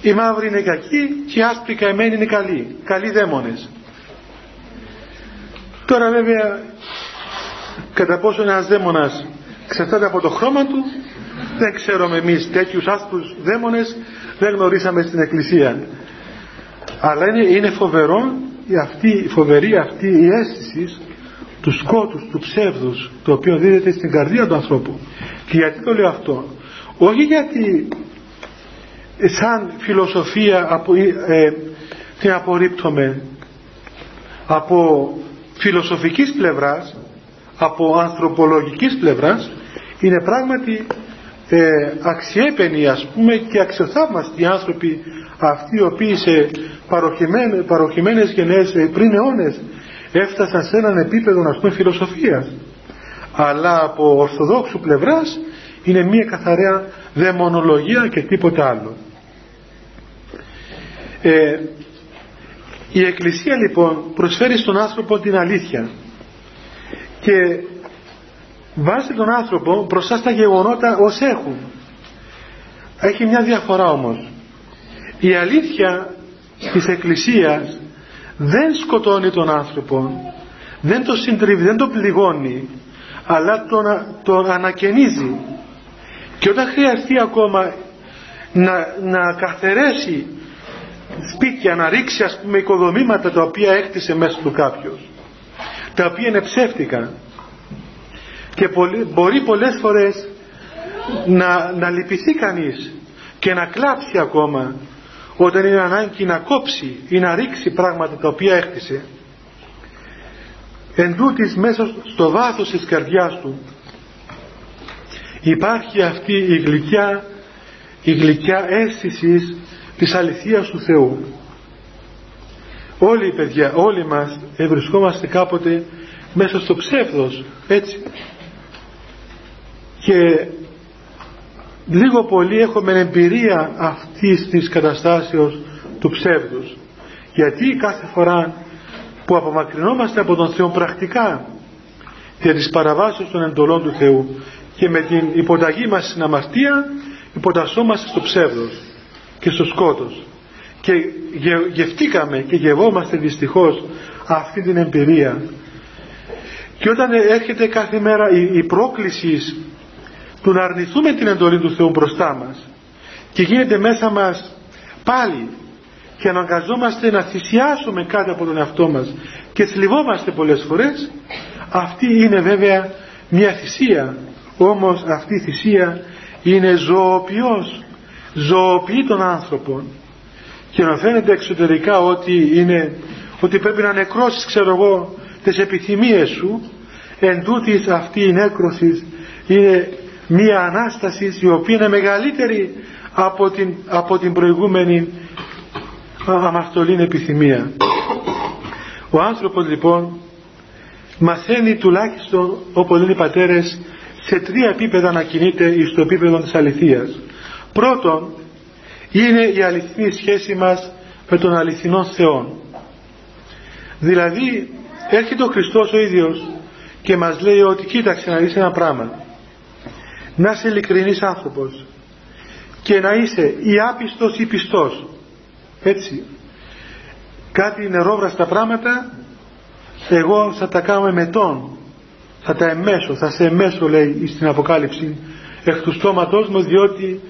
οι μαύροι είναι κακοί και οι άσπροι καημένοι είναι καλοί, καλοί δαίμονες. Τώρα βέβαια κατά πόσο ένας δαίμονας ξεφτάται από το χρώμα του δεν ξέρουμε εμείς. Τέτοιους άσπρους δαίμονες δεν γνωρίσαμε στην Εκκλησία, αλλά είναι φοβερό αυτή η αίσθηση του σκότους, του ψεύδους, το οποίο δίδεται στην καρδία του ανθρώπου. Και γιατί το λέω αυτό, όχι γιατί σαν φιλοσοφία την απορρίπτουμε από φιλοσοφικής πλευράς, από ανθρωπολογικής πλευράς, είναι πράγματι αξιέπαινοι, ας πούμε, και αξιοθαύμαστοι άνθρωποι αυτοί οι οποίοι σε παροχημένες γενναίες πριν αιώνες έφτασαν σε έναν επίπεδο, ας πούμε, φιλοσοφίας, αλλά από ορθοδόξου πλευράς είναι μία καθαρά δαιμονολογία και τίποτα άλλο. Η Εκκλησία λοιπόν προσφέρει στον άνθρωπο την αλήθεια και βάζει τον άνθρωπο μπροστά στα γεγονότα ως έχουν. Έχει μια διαφορά όμως. Η αλήθεια της Εκκλησίας δεν σκοτώνει τον άνθρωπο, δεν τον συντριβεί, δεν τον πληγώνει, αλλά τον ανακαινίζει. Και όταν χρειαστεί ακόμα να καθαρίσει σπίτια, να ρίξει, ας πούμε, οικοδομήματα τα οποία έκτισε μέσα του κάποιος, τα οποία είναι ψεύτικα, και μπορεί πολλές φορές να λυπηθεί κανείς και να κλάψει ακόμα όταν είναι ανάγκη να κόψει ή να ρίξει πράγματα τα οποία έκτισε. Εν τούτης, μέσα στο βάθος της καρδιάς του υπάρχει αυτή η γλυκιά αίσθηση της αληθείας του Θεού. Όλοι, παιδιά, όλοι μας βρισκόμαστε κάποτε μέσα στο ψεύδος, έτσι, και λίγο πολύ έχουμε εμπειρία αυτής της καταστάσεως του ψεύδους, γιατί κάθε φορά που απομακρυνόμαστε από τον Θεό πρακτικά και τις παραβάσεις των εντολών του Θεού και με την υποταγή μας στην αμαρτία, υποτασσόμαστε στο ψεύδος και στο σκότος, και γευτήκαμε και γευόμαστε δυστυχώς αυτή την εμπειρία. Και όταν έρχεται κάθε μέρα η πρόκληση του να αρνηθούμε την εντολή του Θεού μπροστά μας και γίνεται μέσα μας πάλι και αναγκαζόμαστε να θυσιάσουμε κάτι από τον εαυτό μας και θλιβόμαστε πολλές φορές, αυτή είναι βέβαια μια θυσία, όμως αυτή η θυσία είναι ζωοποιεί τον άνθρωπο, και να φαίνεται εξωτερικά ότι πρέπει να νεκρώσεις, ξέρω εγώ, τις επιθυμίες σου. Εν τούτης, αυτή η νέκρωση είναι μία ανάσταση η οποία είναι μεγαλύτερη από την προηγούμενη αμαρτωλή επιθυμία. Ο άνθρωπος λοιπόν μαθαίνει, τουλάχιστον όπως λένε οι πατέρες, σε τρία επίπεδα να κινείται στο επίπεδο της αληθείας. Πρώτον, είναι η αληθινή σχέση μας με τον αληθινό Θεό. Δηλαδή έρχεται ο Χριστός ο ίδιος και μας λέει ότι κοίταξε να δεις ένα πράγμα, να είσαι ειλικρινής άνθρωπος και να είσαι ή άπιστος ή πιστός, έτσι. Κάτι νερόβραστα πράγματα εγώ θα τα κάνω εμετών, θα σε εμέσω, λέει στην Αποκάλυψη, εκ του στόματός μου, διότι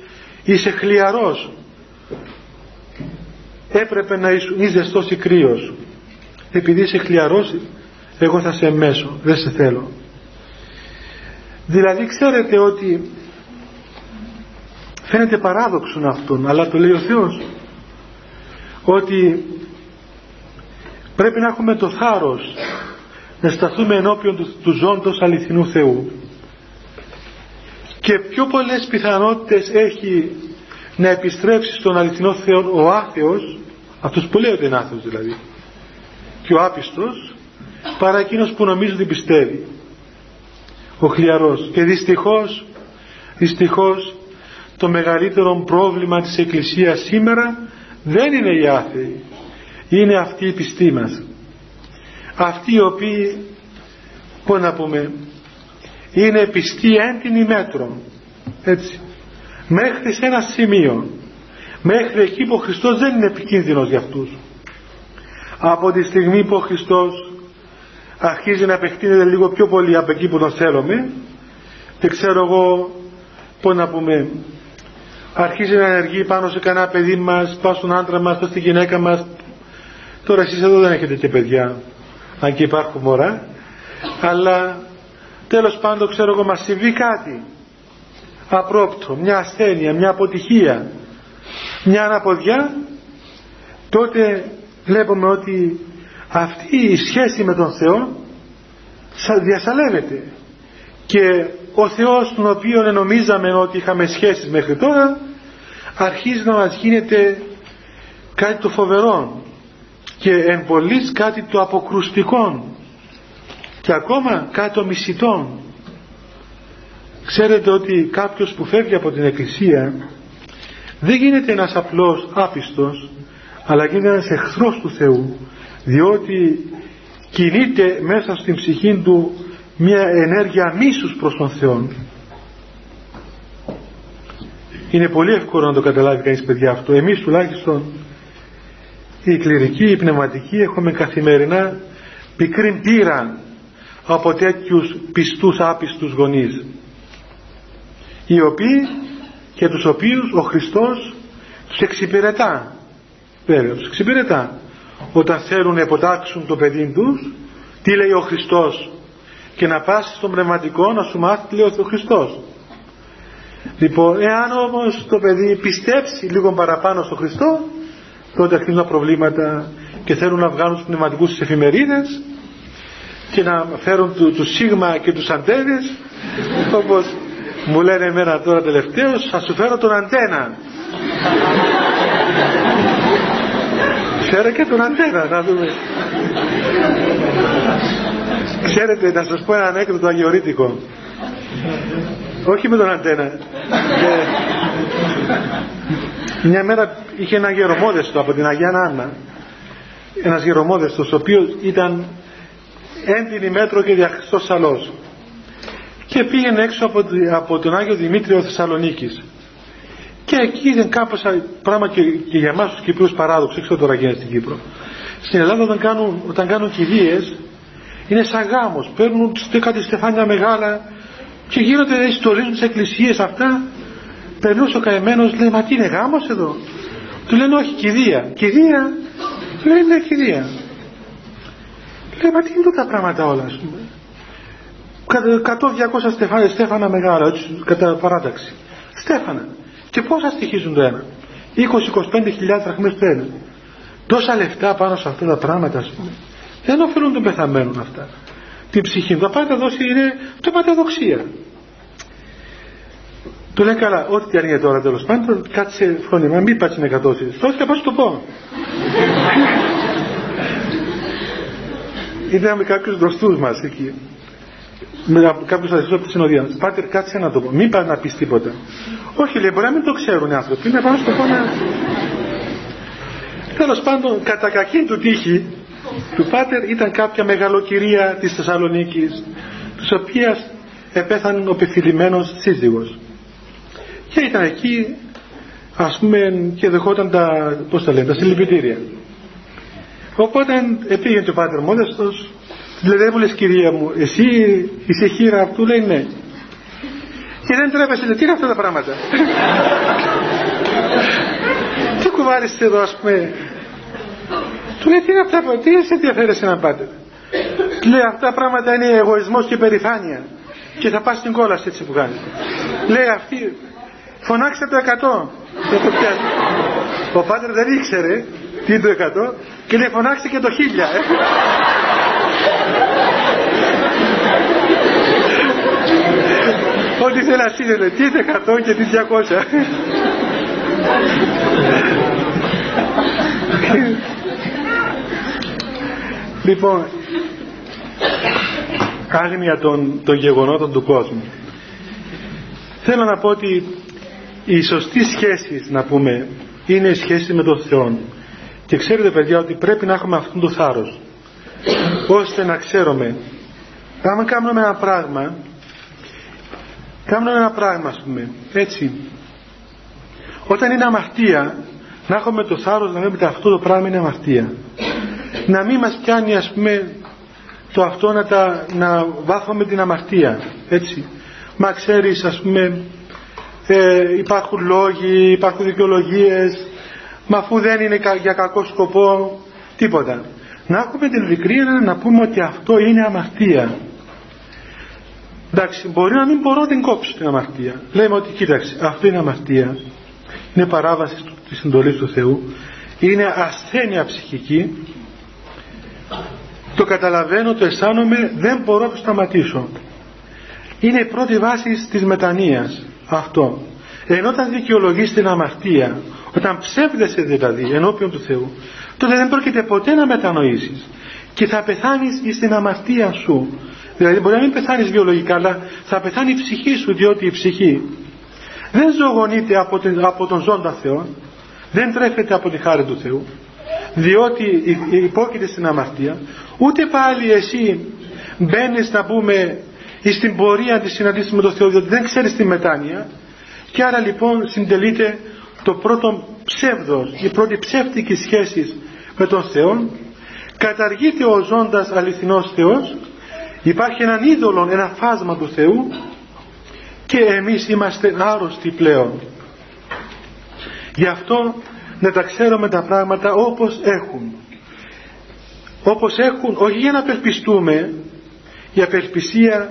είσαι χλιαρός, έπρεπε να είσαι ζεστός ή κρύος, επειδή είσαι χλιαρός εγώ θα σε εμέσω, δεν σε θέλω. Δηλαδή ξέρετε ότι Φαίνεται παράδοξον αυτόν, αλλά το λέει ο Θεός, ότι πρέπει να έχουμε το θάρρος να σταθούμε ενώπιον του ζώντος αληθινού Θεού. Και πιο πολλές πιθανότητες έχει να επιστρέψει στον αληθινό Θεό ο άθεος, αυτός που λέει είναι άθεος δηλαδή, και ο άπιστος, παρά εκείνος που νομίζει ότι πιστεύει, ο χλιαρός. Και δυστυχώς το μεγαλύτερο πρόβλημα της Εκκλησίας σήμερα δεν είναι οι άθεοι, είναι αυτοί οι πιστοί μας, αυτοί οι οποίοι, πώς να πούμε, είναι πιστοί εν την ημέτρον, έτσι, μέχρι σε ένα σημείο, μέχρι εκεί που ο Χριστός δεν είναι επικίνδυνος για αυτούς. Από τη στιγμή που ο Χριστός αρχίζει να επεκτείνεται λίγο πιο πολύ από εκεί που τον θέλουμε, δεν ξέρω εγώ, πώς να πούμε, αρχίζει να ενεργεί πάνω σε κανένα παιδί μας, πάνω στον άντρα μας, πάνω στη γυναίκα μας. Τώρα εσείς εδώ δεν έχετε και παιδιά, αν και υπάρχουν μωρά, αλλά τέλος πάντων, ξέρω εγώ, μας συμβεί κάτι απρόπτω, μια ασθένεια, μια αποτυχία, μια αναποδιά, τότε βλέπουμε ότι αυτή η σχέση με τον Θεό διασαλεύεται και ο Θεός, τον οποίο νομίζαμε ότι είχαμε σχέσεις μέχρι τώρα, αρχίζει να μας γίνεται κάτι το φοβερό και εν πολλοίς κάτι το αποκρουστικό και ακόμα κάτι το μισητό. Ξέρετε ότι κάποιος που φεύγει από την Εκκλησία δεν γίνεται ένας απλός άπιστος, αλλά γίνεται ένας εχθρός του Θεού, διότι κινείται μέσα στην ψυχή του μια ενέργεια μίσους προς τον Θεό. Είναι πολύ εύκολο να το καταλάβει κανείς, παιδιά, αυτό. Εμείς τουλάχιστον οι κληρικοί, οι πνευματικοί, έχουμε καθημερινά πικρή πείρα από τέτοιους πιστούς άπιστους γονείς, οι οποίοι και τους οποίους ο Χριστός τους εξυπηρετά. Βέβαια, τους εξυπηρετά. Όταν θέλουν να υποτάξουν το παιδί τους, τι λέει ο Χριστός, και να πας στον πνευματικό να σου μάθει τι λέει ο Χριστός. Λοιπόν, εάν όμως το παιδί πιστέψει λίγο παραπάνω στον Χριστό, τότε αρχίζουν τα προβλήματα και θέλουν να βγάλουν τους πνευματικούς στις εφημερίδες και να φέρουν τους σίγμα και τους αντένες, όπως μου λένε εμένα τώρα τελευταίως, θα σου φέρω τον αντένα. Φέρω και τον αντένα, να δούμε. Ξέρετε, να σας πω ένα ανέκδοτο αγιορείτικο. Όχι με τον αντένα. Μια μέρα είχε ένα γερομόδεστο από την Αγία Άννα, ένας γερομόδεστος ο οποίος ήταν έντινη μέτρο και διαχριστός σαλός, και πήγαινε έξω από τον Άγιο Δημήτριο Θεσσαλονίκης, και εκεί ήταν κάπως πράγμα και για εμάς τους Κυπρίους παράδοξο. Ξέρω τώρα γίνεται στην Κύπρο, στην Ελλάδα όταν κάνουν κηδείες είναι σαν γάμος, παίρνουν κάτι στεφάνια μεγάλα και γίνονται, στολίζουν τις εκκλησίες αυτά. Περνούσε ο καημένος, λέει, μα τι είναι γάμος εδώ? Του λένε όχι, κηδεία. Κηδεία? Λέει, ναι, κηδεία. Λέει, μα τι είναι τα πράγματα όλα, ας πούμε. 100-200 στέφανα μεγάλα, έτσι, κατά παράταξη. Στέφανα. Και πόσα στοιχίζουν το ένα? 20-25 χιλιάδες δραχμές το ένα. Τόσα λεφτά πάνω σε αυτά τα πράγματα, ας πούμε. Δεν ωφελούν τον πεθαμένο αυτά. Την ψυχή. Τα πάντα δόση είναι το πατεδοξία. Του λέει, καλά, ό,τι τι ανοίγει τώρα τέλος πάντων, κάτσε φρόνημα, μην πάτσε με εκατώσεις. Τώρα θα πάω το πω. Είδαμε κάποιους γνωστούς μας εκεί, με κάποιους αδελφούς από τη συνοδεία μας. Πάτερ, κάτσε να το πω, μην πας να πεις τίποτα. Όχι, λέει, μπορεί να μην το ξέρουν οι άνθρωποι, να πάω στο πω να... Τέλος πάντων, κατά κακή του τύχη, του Πάτερ ήταν κάποια μεγαλοκυρία της Θεσσαλονίκης, της οποίας επέθανε ο πεφυλημένος σύζυγος. Και ήταν εκεί, ας πούμε, και δεχόταν τα, πώς τα λένε, τα συλληπιτήρια. Οπότε πήγαινε και ο Πάτερ Μόδεστος, λέει, δεν μου λες, κυρία μου, εσύ είσαι χείρα αυτού? Λέει, ναι. Και δεν τρέπεσαι, λέει, τι είναι αυτά τα πράγματα? Τι κουβάρισε εδώ, ας πούμε? Του λέει, τι είναι αυτά, τι ενδιαφέρεσαι να πάτε? Λέει, αυτά πράγματα είναι εγωισμός και περηφάνεια, και θα πας στην κόλαση έτσι που κάνει. Λέει αυτή, φωνάξε το 100. Ο Πάτερ δεν ήξερε τι είναι το 100 και λέει φωνάξε και το 1000. Ό,τι θέλει να σύνδελε, τι είναι 100 και τι 200. Λοιπόν, άγνοια των γεγονότων του κόσμου. Θέλω να πω ότι η σωστή σχέση, να πούμε, είναι η σχέση με τον Θεό. Και ξέρετε, παιδιά, ότι πρέπει να έχουμε αυτόν το θάρρος, ώστε να ξέρουμε, άμα κάνουμε ένα πράγμα, ας πούμε, έτσι, όταν είναι αμαρτία, να έχουμε το θάρρος να λέμε αυτό το πράγμα είναι αμαρτία. Να μην μας πιάνει, ας πούμε, το αυτό να βάφουμε την αμαρτία, έτσι. Μα ξέρεις, ας πούμε, υπάρχουν λόγοι, υπάρχουν δικαιολογίες, μα αφού δεν είναι για κακό σκοπό, τίποτα. Να έχουμε την ειλικρίνεια να πούμε ότι αυτό είναι αμαρτία. Εντάξει, μπορεί να μην μπορώ να την κόψω την αμαρτία. Λέμε ότι κοίταξε, αυτό είναι αμαρτία. Είναι παράβαση της εντολής του Θεού. Είναι ασθένεια ψυχική. Το καταλαβαίνω, το αισθάνομαι, δεν μπορώ να το σταματήσω. Είναι η πρώτη βάση της μετανοίας αυτό. Ενώ όταν δικαιολογείς την αμαρτία, όταν ψεύδεσαι δηλαδή ενώπιον του Θεού, τότε δεν πρόκειται ποτέ να μετανοήσεις και θα πεθάνεις στην αμαρτία σου. Δηλαδή μπορεί να μην πεθάνεις βιολογικά, αλλά θα πεθάνει η ψυχή σου, διότι η ψυχή δεν ζωογονείται από τον ζώντα Θεό, δεν τρέφεται από τη χάρη του Θεού, διότι υπόκειται στην αμαρτία. Ούτε πάλι εσύ μπαίνεις, να πούμε, στην πορεία της συναντήσης με τον Θεό, διότι δεν ξέρεις τη μετάνοια. Και άρα λοιπόν συντελείται το πρώτο ψεύδος, η πρώτη ψεύτικη σχέση με τον Θεό. Καταργείται ο ζώντας αληθινός Θεός, υπάρχει έναν είδωλο, ένα φάσμα του Θεού, και εμείς είμαστε άρρωστοι πλέον. Γι' αυτό να τα ξέρουμε τα πράγματα όπως έχουν. Όπως έχουν, όχι για να απελπιστούμε, η απελπισία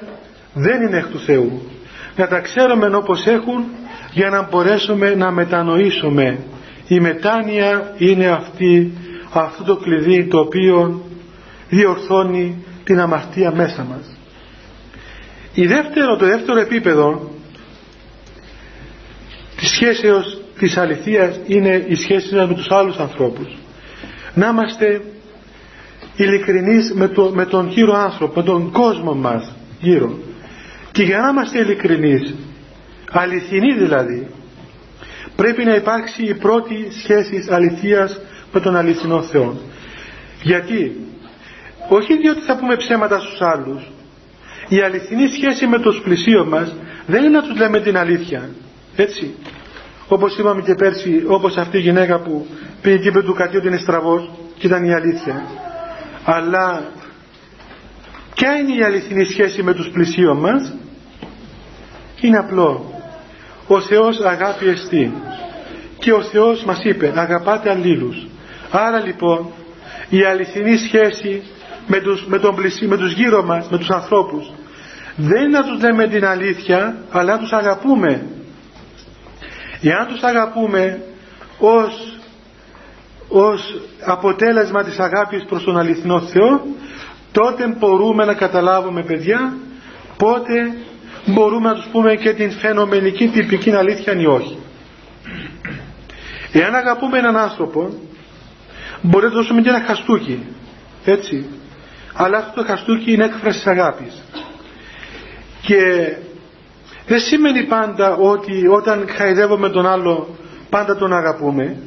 δεν είναι εκ του Θεού. Να τα ξέρουμε όπως έχουν για να μπορέσουμε να μετανοήσουμε. Η μετάνοια είναι αυτό το κλειδί το οποίο διορθώνει την αμαρτία μέσα μας. Το δεύτερο επίπεδο της σχέσεως της αληθείας είναι η σχέση μας με τους άλλους ανθρώπους. Να είμαστε ειλικρινείς με τον γύρο άνθρωπο, με τον κόσμο μας γύρω. Και για να είμαστε ειλικρινείς, αληθινοί δηλαδή, πρέπει να υπάρξει η πρώτη σχέση αληθείας με τον αληθινό Θεό. Γιατί? Όχι διότι θα πούμε ψέματα στους άλλους. Η αληθινή σχέση με το πλησίον μας δεν είναι να τους λέμε την αλήθεια, έτσι, όπως είπαμε και πέρσι, όπως αυτή η γυναίκα που πήγε και είπε του κατοίου ότι είναι στραβός και ήταν η αλήθεια. Αλλά ποια είναι η αληθινή σχέση με τους πλησίον μας? Είναι απλό. Ο Θεός αγάπη εστί, και ο Θεός μας είπε αγαπάτε αλλήλους. Άρα λοιπόν η αληθινή σχέση με τους γύρω μας, με τους ανθρώπους, δεν είναι να τους λέμε την αλήθεια, αλλά να τους αγαπούμε. Εάν τους αγαπούμε ως αποτέλεσμα της αγάπης προς τον αληθινό Θεό, τότε μπορούμε να καταλάβουμε, παιδιά, πότε μπορούμε να τους πούμε και την φαινομενική τυπική αλήθεια ή όχι. Εάν αγαπούμε έναν άνθρωπο, μπορεί να του δώσουμε και ένα χαστούκι, έτσι, αλλά αυτό το χαστούκι είναι έκφραση της αγάπης. Και δεν σημαίνει πάντα ότι όταν χαϊδεύουμε τον άλλο πάντα τον αγαπούμε.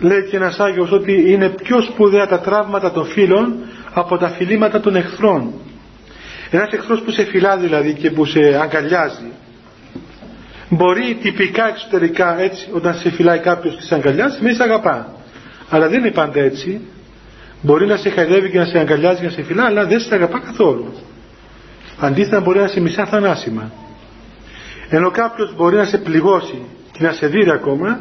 Λέει και ένας Άγιος ότι είναι πιο σπουδαία τα τραύματα των φίλων από τα φιλήματα των εχθρών. Ένας εχθρός που σε φιλά δηλαδή και που σε αγκαλιάζει, μπορεί τυπικά εξωτερικά, έτσι, όταν σε φιλάει κάποιος και σε αγκαλιάζει, μην σε αγαπά, αλλά δεν είναι πάντα έτσι. Μπορεί να σε χαϊδεύει και να σε αγκαλιάζει και να σε φιλά, αλλά δεν σε αγαπά καθόλου. Αντίθετα μπορεί να σε μισά θανάσιμα. Ενώ κάποιος μπορεί να σε πληγώσει και να σε δείρει ακόμα,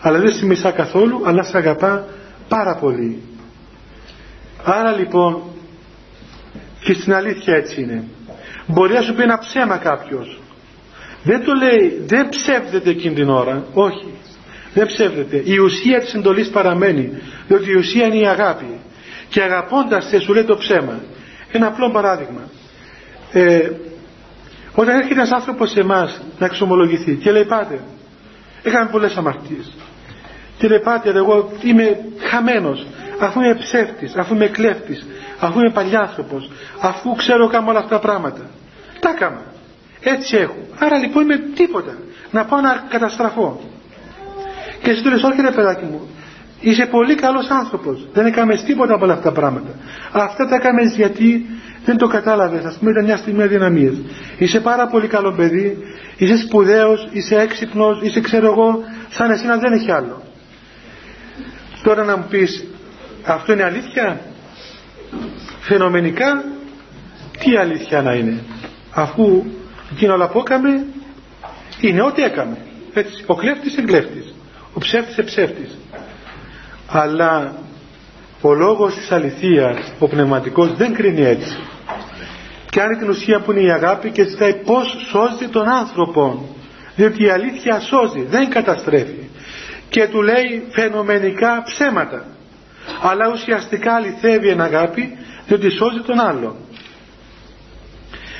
αλλά δεν σε μισά καθόλου, αλλά σε αγαπά πάρα πολύ. Άρα λοιπόν, και στην αλήθεια έτσι είναι. Μπορεί να σου πει ένα ψέμα κάποιος, Δεν το λέει, δεν ψεύδεται εκείνη την ώρα, όχι, δεν ψεύδεται. Η ουσία της εντολής παραμένει, διότι η ουσία είναι η αγάπη. Και αγαπώντας σε σου λέει το ψέμα. Ένα απλό παράδειγμα. Όταν έρχεται ένας άνθρωπος σε εμάς να εξομολογηθεί και λέει, πάτε, έκαμε πολλές αμαρτίες. Και λέει, πάτε, εγώ είμαι χαμένος, αφού είμαι ψεύτης, αφού είμαι κλέφτης, αφού είμαι παλιάνθρωπος, αφού ξέρω κάνω όλα αυτά τα πράγματα. Τα έκανα. Έτσι έχω. Άρα λοιπόν είμαι τίποτα. Να πάω να καταστραφώ. Και εσύ του λες, όχι ρε παιδάκι μου, είσαι πολύ καλός άνθρωπος. Δεν έκαμες τίποτα από όλα αυτά τα πράγματα. Αυτά τα έκαμες γιατί δεν το κατάλαβες. Ας πούμε, ήταν μια στιγμή αδυναμίας. Είσαι πάρα πολύ καλό παιδί, είσαι σπουδαίος, είσαι έξυπνος, είσαι ξέρω εγώ, σαν εσένα δεν έχει άλλο. Τώρα να μου πεις, αυτό είναι αλήθεια? Φαινομενικά, τι αλήθεια να είναι, αφού εκείνο όλα που έκαμε είναι ό,τι έκαμε. Έτσι, ο κλέφτης είναι κλέφτης, ο ψεύτης είναι ψεύτης. Αλλά ο λόγος της αληθείας, ο πνευματικός, δεν κρίνει έτσι. Κάνει την ουσία που είναι η αγάπη και ζητάει πώς σώζει τον άνθρωπο. Διότι η αλήθεια σώζει, δεν καταστρέφει. Και του λέει φαινομενικά ψέματα. Αλλά ουσιαστικά αληθεύει εν αγάπη, διότι σώζει τον άλλο.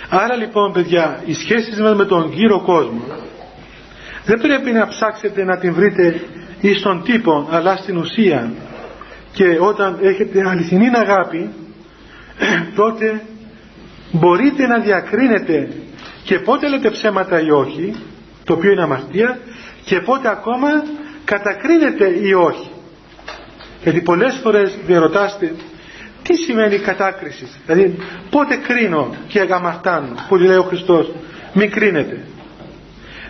Άρα λοιπόν, παιδιά, οι σχέσεις μας με τον γύρο κόσμο δεν πρέπει να ψάξετε να την βρείτε ή στον τύπο, αλλά στην ουσία. Και όταν έχετε αληθινή αγάπη, τότε μπορείτε να διακρίνετε και πότε λέτε ψέματα ή όχι, το οποίο είναι αμαρτία, και πότε ακόμα κατακρίνετε ή όχι. Γιατί πολλές φορές διαρωτάστε τι σημαίνει κατάκριση, δηλαδή πότε κρίνω και αγαμαρτάνω, που λέει ο Χριστός μην κρίνετε.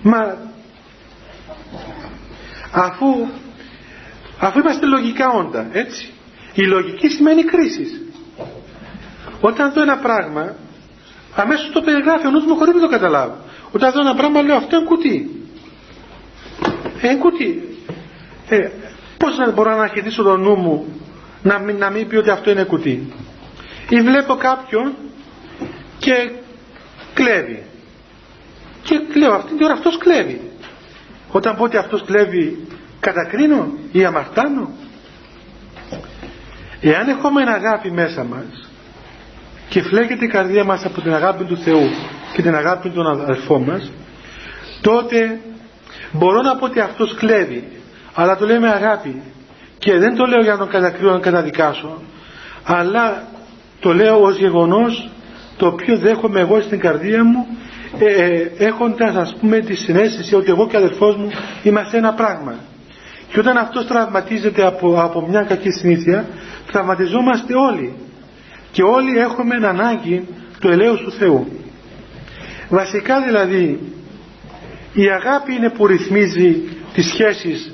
Μα αφού είμαστε λογικά όντα, έτσι, η λογική σημαίνει κρίσεις. Όταν δω ένα πράγμα αμέσως το περιγράφει ο νους μου χωρίς να το καταλάβω. Όταν δω ένα πράγμα λέω αυτό είναι κουτί, πώς να μπορώ να αρχιτήσω το νου μου να μην πει ότι αυτό είναι κουτί? Ή βλέπω κάποιον και κλέβει και κλαίω αυτήν την ώρα αυτός κλέβει. Όταν πω ότι αυτός κλέβει κατακρίνω ή αμαρτάνω? Εάν έχουμε αγάπη μέσα μας και φλέγεται η καρδία μας από την αγάπη του Θεού και την αγάπη των αδελφών μας, τότε μπορώ να πω ότι αυτός κλέβει, αλλά το λέω με αγάπη και δεν το λέω για να τον κατακρίνω, να καταδικάσω, αλλά το λέω ως γεγονός το οποίο δέχομαι εγώ στην καρδία μου, έχοντας ας πούμε τη συνέστηση ότι εγώ και ο αδελφός μου είμαστε ένα πράγμα. Και όταν αυτός τραυματίζεται από μια κακή συνήθεια, τραυματιζόμαστε όλοι και όλοι έχουμε ανάγκη του ελέους του Θεού. Βασικά δηλαδή η αγάπη είναι που ρυθμίζει τις σχέσεις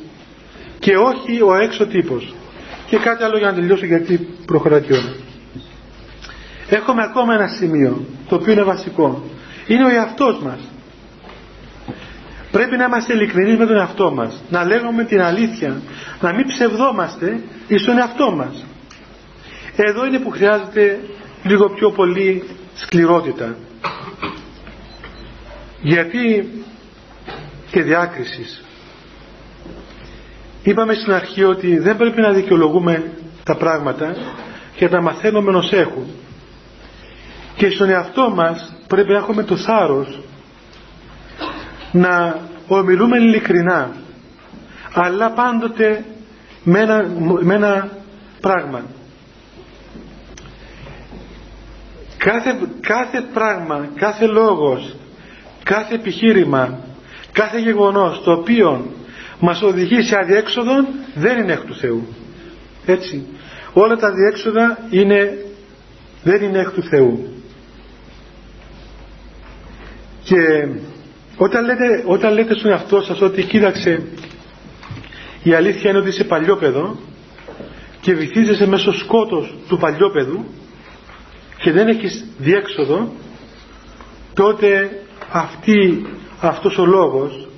και όχι ο έξω τύπος. Και κάτι άλλο για να τελειώσω, γιατί προχωρατιώνω. Έχουμε ακόμα ένα σημείο το οποίο είναι βασικό, είναι ο εαυτός μας. Πρέπει να είμαστε ειλικρινείς με τον εαυτό μας, να λέγουμε την αλήθεια, να μην ψευδόμαστε εις τον εαυτό μας. Εδώ είναι που χρειάζεται λίγο πιο πολύ σκληρότητα, γιατί και διάκρισης. Είπαμε στην αρχή ότι δεν πρέπει να δικαιολογούμε τα πράγματα και να μαθαίνουμε ως έχουν. Και στον εαυτό μας πρέπει να έχουμε το θάρρος να ομιλούμε ειλικρινά, αλλά πάντοτε με ένα πράγμα. Κάθε πράγμα, κάθε λόγος, κάθε επιχείρημα, κάθε γεγονός το οποίο μας οδηγεί σε αδιέξοδο δεν είναι εκ του Θεού. Έτσι, όλα τα αδιέξοδα δεν είναι εκ του Θεού. Και όταν λέτε στον εαυτό σας ότι κοίταξε, η αλήθεια είναι ότι είσαι παλιόπαιδο και βυθίζεσαι μέσω σκότος του παλιόπαιδου και δεν έχεις διέξοδο, τότε αυτός ο λόγος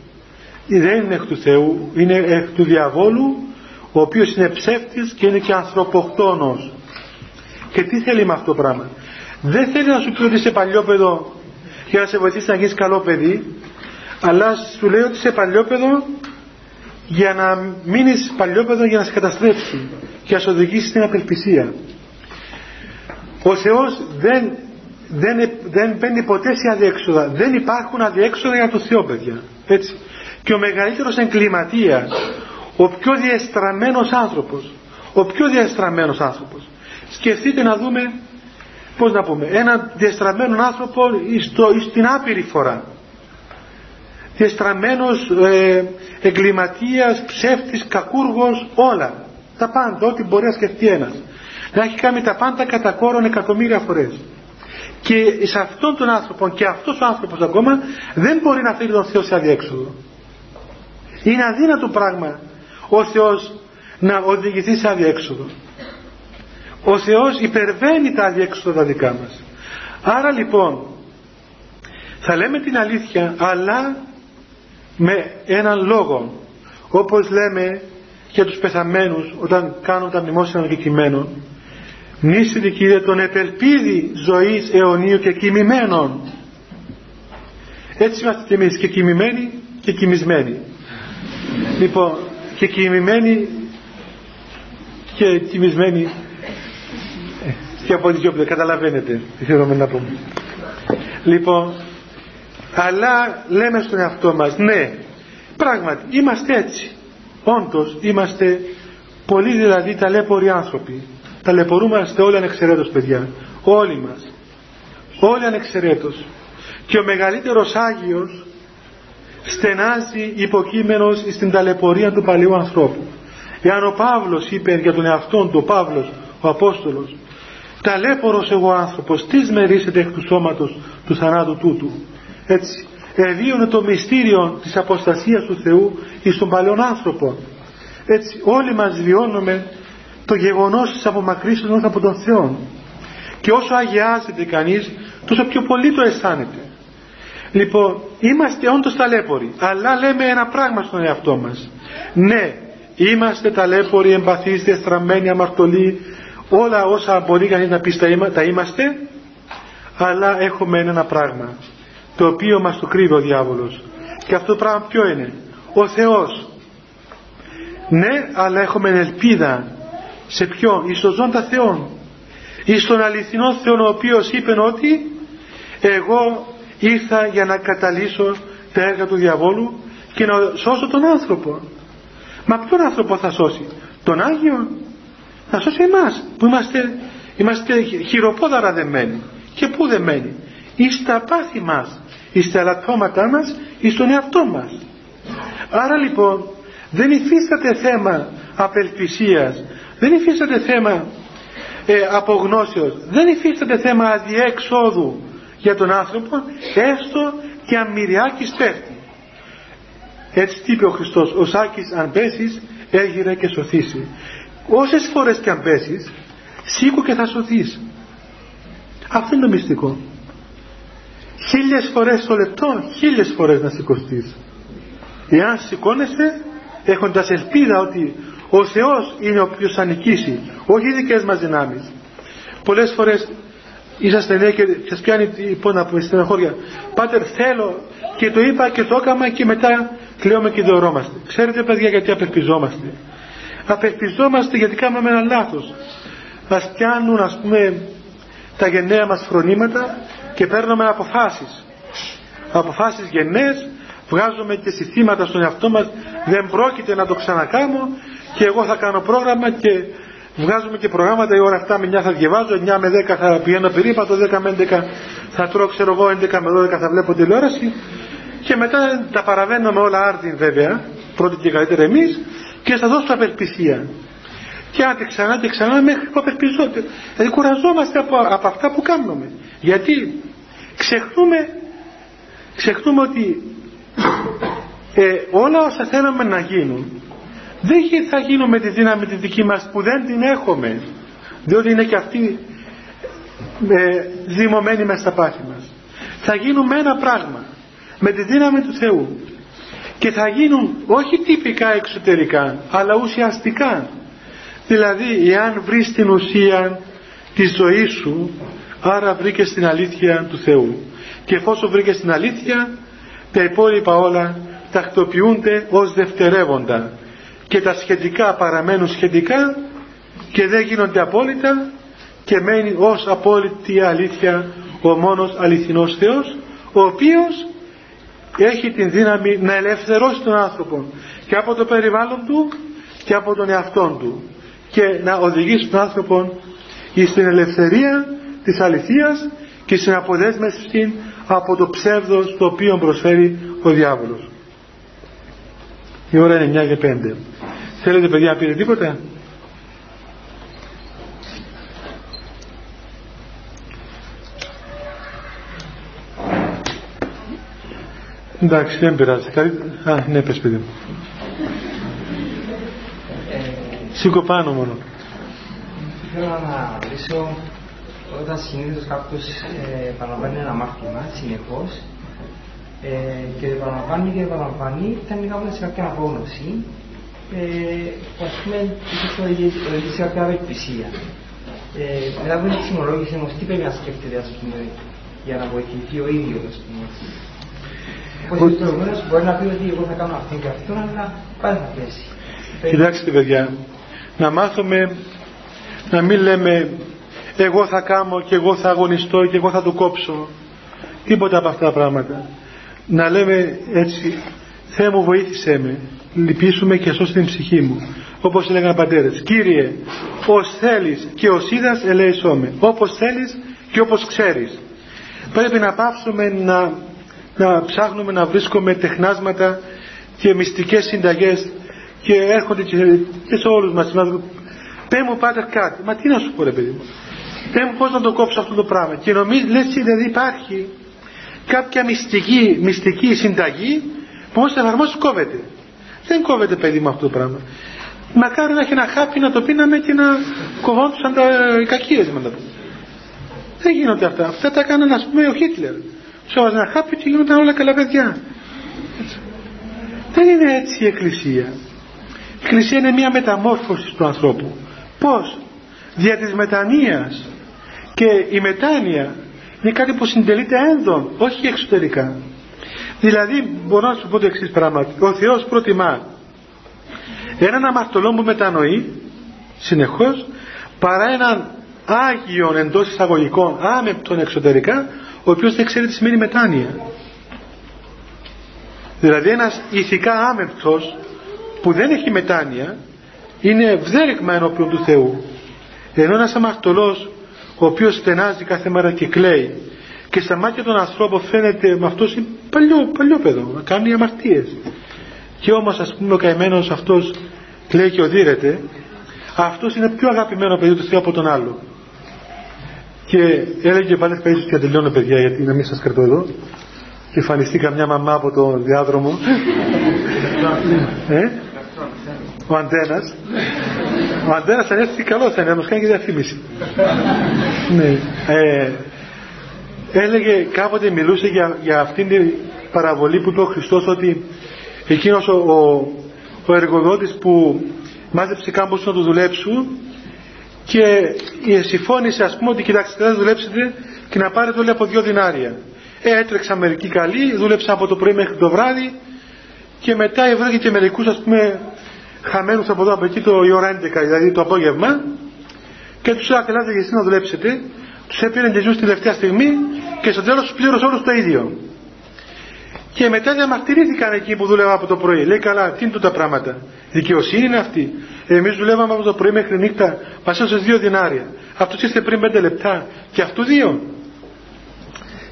δεν είναι εκ του Θεού, είναι εκ του διαβόλου, ο οποίος είναι ψεύτης και είναι και ανθρωποκτόνος. Και τι θέλει με αυτό το πράγμα? Δεν θέλει να σου πει ότι είσαι παλιόπαιδο για να σε βοηθήσει να γίνεις καλό παιδί, αλλά σου λέει ότι είσαι παλιόπαιδο για να μείνεις παλιόπαιδο, για να σε καταστρέψει και να σου οδηγήσει στην απελπισία. Ο Θεός δεν παίρνει ποτέ σε αδιέξοδα. Δεν υπάρχουν αδιέξοδα για τον Θεό, παιδιά. Έτσι. Και ο μεγαλύτερος εγκληματίας, ο πιο διεστραμμένος άνθρωπος, σκεφτείτε να δούμε, πώς να πούμε, έναν διεστραμμένο άνθρωπο στην άπειρη φορά. Διεστραμμένος εγκληματίας, ψεύτης, κακούργος, όλα. Τα πάντα, ό,τι μπορεί να σκεφτεί ένας. Να έχει κάνει τα πάντα κατά κόρον εκατομμύρια φορές. Και σε αυτόν τον άνθρωπο, και αυτός ο άνθρωπος ακόμα, δεν μπορεί να φέρει τον Θεό σε αδιέξοδο. Είναι αδύνατο πράγμα ο Θεός να οδηγηθεί σε αδιέξοδο. Ο Θεός υπερβαίνει τα αδιέξοδα δικά μας. Άρα λοιπόν θα λέμε την αλήθεια, αλλά με έναν λόγο, όπως λέμε για τους πεθαμένους όταν κάνουν τα μνημόσυνα των κεκτημένων. Μνήσιτη Κύριε τον επελπίδη ζωής αιωνίου και κοιμημένων. Έτσι είμαστε και εμείς, και κοιμημένοι και κοιμισμένοι. Λοιπόν, και κοιμημένοι και κοιμισμένοι και από τις δυο, καταλαβαίνετε τι θέλουμε να πούμε. Λοιπόν, αλλά λέμε στον εαυτό μας, ναι, πράγματι είμαστε έτσι, όντως είμαστε πολύ δηλαδή ταλέποροι άνθρωποι. Ταλαιπωρούμαστε όλοι ανεξαιρέτως, παιδιά. Όλοι μας. Όλοι ανεξαιρέτως. Και ο μεγαλύτερος Άγιος στενάζει υποκείμενος στην ταλαιπωρία του παλαιού ανθρώπου. Εάν ο Παύλος είπε για τον εαυτόν του, ο Παύλος, ο Απόστολος, ταλέπορος εγώ άνθρωπος, τι μερίσετε εκ του σώματος του θανάτου τούτου. Έτσι, εδίωνε το μυστήριο της αποστασίας του Θεού εις τον παλαιόν άνθρωπο. Έτσι, όλοι μας βιώνουμε το γεγονός της απομακρύσεως από τον Θεό, και όσο αγιάζεται κανείς τόσο πιο πολύ το αισθάνεται. Λοιπόν, είμαστε όντως ταλέποροι, αλλά λέμε ένα πράγμα στον εαυτό μας, ναι, είμαστε ταλέποροι, εμπαθείς, διαστραμμένοι, αμαρτωλοί, όλα όσα μπορεί κανείς να πει τα είμαστε, αλλά έχουμε ένα πράγμα το οποίο μας το κρύβει ο διάβολος, και αυτό το πράγμα ποιο είναι? Ο Θεός. Ναι, αλλά έχουμε ελπίδα. Σε ποιον? Εις τον ζώντα Θεόν. Εις τον αληθινό Θεόν, ο οποίος είπε ότι εγώ ήρθα για να καταλύσω τα έργα του διαβόλου και να σώσω τον άνθρωπο. Μα ποιον άνθρωπο θα σώσει? Τον Άγιο? Θα σώσει εμάς που είμαστε χειροπόδαρα δεμένοι. Και πού δεμένοι? Εις τα πάθη μας, εις τα λατώματά μας, εις τον εαυτό μας. Άρα λοιπόν δεν υφίσταται θέμα απελπισίας, δεν υφίσταται θέμα απογνώσεως, δεν υφίσταται θέμα αδιέξοδου για τον άνθρωπο, έστω και αν μυριάκης πέφτει. Έτσι είπε ο Χριστός, ο Σάκης αν πέσεις έγειρε και σωθήσει. Όσες φορές και αν πέσεις, σήκω και θα σωθείς. Αυτό είναι το μυστικό. 1000 φορές το λεπτό, 1000 φορές να σηκωθείς. Εάν σηκώνεσαι έχοντας ελπίδα ότι ο Θεός είναι ο οποίος θα νικήσει, όχι οι δικές μας δυνάμεις. Πολλές φορές είσαστε νέοι και σας πιάνει η στεναχώρια. Πάτερ, θέλω και το είπα και το έκαμα, και μετά κλαίουμε και δεωρόμαστε. Ξέρετε, παιδιά, γιατί απελπιζόμαστε? Απελπιζόμαστε γιατί κάνουμε ένα λάθος. Μας πιάνουν, ας πούμε, τα γενναία μας φρονήματα και παίρνουμε αποφάσεις. Αποφάσεις γενναίες, βγάζουμε και συστήματα στον εαυτό μας, δεν πρόκειται να το ξανακάμω. Και εγώ θα κάνω πρόγραμμα, και βγάζουμε και προγράμματα. Η ώρα 7 με 9 θα διαβάζω, 9 με 10 θα πηγαίνω περίπατο, 10 με 11 θα τρώω, ξέρω εγώ, 11 με 12 θα βλέπω τηλεόραση, και μετά τα παραβαίνουμε όλα άρδιν, βέβαια, πρώτη και καλύτερα εμείς, και θα δώσω απελπισία. Και άντε ξανά και ξανά μέχρι που απελπιζόμαστε. Δηλαδή κουραζόμαστε από αυτά που κάνουμε. Γιατί ξεχνούμε ότι όλα όσα θέλαμε να γίνουν δεν θα γίνουν με τη δύναμη τη δική μας που δεν την έχουμε, διότι είναι και αυτή ζυμωμένη μες στα πάθη μας. Θα γίνουν με ένα πράγμα, με τη δύναμη του Θεού, και θα γίνουν όχι τυπικά εξωτερικά, αλλά ουσιαστικά. Δηλαδή, εάν βρεις την ουσία της ζωής σου, άρα βρήκες την αλήθεια του Θεού, και εφόσον βρήκες την αλήθεια, Τα υπόλοιπα όλα τακτοποιούνται ως δευτερεύοντα και τα σχετικά παραμένουν σχετικά και δεν γίνονται απόλυτα και μένει ως απόλυτη αλήθεια ο μόνος αληθινός Θεός, ο οποίος έχει την δύναμη να ελευθερώσει τον άνθρωπο και από το περιβάλλον του και από τον εαυτόν του και να οδηγήσει τον άνθρωπο στην ελευθερία της αληθείας και στην αποδέσμευση από το ψεύδος το οποίο προσφέρει ο διάβολος. Η ώρα είναι 9:05. Θέλετε παιδιά, πήρε τίποτα? Εντάξει, δεν πειράζει. Α, ναι, πες παιδί μου. Σήκω πάνω μόνο. Θέλω να ρωτήσω, όταν συνήθως κάποιος επαναλαμβάνει ένα μάθημα συνεχώς και επαναλαμβάνει, φτάνει κάποτε σε κάποια απόγνωση που ας πούμε οδηγεί σε κάποια απελπισία. Μετά από την συνολόγηση όμως, τι πρέπει να σκέφτεται ας πούμε για να βοηθηθεί ο ίδιος ας πούμε? Όπως προηγούμενος μπορεί να πει ότι εγώ θα κάνω αυτήν και αυτόν, αλλά πάλι θα πέσει. Κοιτάξτε παιδιά, να μάθουμε να μην λέμε εγώ θα κάνω και εγώ θα αγωνιστώ και εγώ θα του κόψω τίποτα από αυτά τα πράγματα. Να λέμε έτσι, Θεέ μου βοήθησέ με, λυπήσουμε και σώσε την ψυχή μου, όπως έλεγαν οι πατέρες. Κύριε, ως θέλεις και ως είδας ελέησό με, όπως θέλεις και όπως ξέρεις. Πρέπει να πάψουμε να ψάχνουμε να βρίσκουμε τεχνάσματα και μυστικές συνταγές και έρχονται και σε όλους μας. Πες μου πάτερ κάτι, μα τι να σου πω ρε παιδί μου, πες μου πως να το κόψω αυτό το πράγμα, και νομίζεις λες δηλαδή υπάρχει κάποια μυστική συνταγή που όμως εφαρμόσεις κόβεται. Δεν κόβεται παιδί μου αυτό το πράγμα. Μακάρι να έχει ένα χάπι να το πίναμε και να κοβόντουσαν τα κακίες με τα πούμε. Δεν γίνονται αυτά, αυτά τα έκαναν ας πούμε ο Χίτλερ. Σώβαζε ένα χάπι και γίνονταν όλα καλά παιδιά. Δεν είναι έτσι η Εκκλησία. Η Εκκλησία είναι μια μεταμόρφωση του ανθρώπου. Πώς? Δια της μετανοίας. Και η μετάνοια είναι κάτι που συντελείται ένδον, όχι εξωτερικά. Δηλαδή μπορώ να σου πω το εξής πράγμα. Ο Θεός προτιμά έναν αμαρτωλό που μετανοεί συνεχώς παρά έναν άγιον εντός εισαγωγικών άμεπτον εξωτερικά, ο οποίος δεν ξέρει τι σημαίνει μετάνοια. Δηλαδή ένας ηθικά άμεπτος που δεν έχει μετάνοια είναι βδέρικμα ενώπιον του Θεού, ενώ ένας αμαρτωλός ο οποίος στενάζει κάθε μέρα και κλαίει και στα μάτια των ανθρώπων φαίνεται με αυτός είναι παλιό παιδό, κάνει αμαρτίες, και όμως ας πούμε ο καημένος αυτός κλαίει και οδύρεται, αυτός είναι πιο αγαπημένο παιδί του Θεού από τον άλλο. Και έλεγε πάλι Παΐσιος, και τελειώνω παιδιά γιατί να μην σας κρατώ εδώ, και εμφανιστεί καμιά μαμά από τον διάδρομο ο Αντένας αν έρθει καλό θα είναι, όμως κάνει και διαφήμιση. Ναι. Έλεγε κάποτε, μιλούσε για αυτήν την παραβολή που είπε ο Χριστός, ότι εκείνος ο εργοδότης που μάζεψε κάμπος να του δουλέψουν και συμφώνησε ας πούμε ότι κοιτάξτε θα δουλέψετε και να πάρετε όλοι από 2 δινάρια. Έτρεξα μερικοί καλοί, δούλεψα από το πρωί μέχρι το βράδυ και μετά βρήκε και μερικούς ας πούμε χαμένους από εδώ από εκεί το ώρα 11 δηλαδή το απόγευμα, και τους έλεγα τελάτε και εσείς να δουλέψετε, τους έπαιρνε και ζουν στη τελευταία στιγμή και στο τέλος τους πλήρωσε όλους το ίδιο. Και μετά διαμαρτυρήθηκαν εκεί που δούλευα από το πρωί. Λέει καλά, τι είναι τούτα πράγματα. Δικαιοσύνη είναι αυτή. Εμείς δουλεύαμε από το πρωί μέχρι νύχτα, μας έσωσε 2 δινάρια. Αυτούς είστε πριν 5 λεπτά και αυτού 2.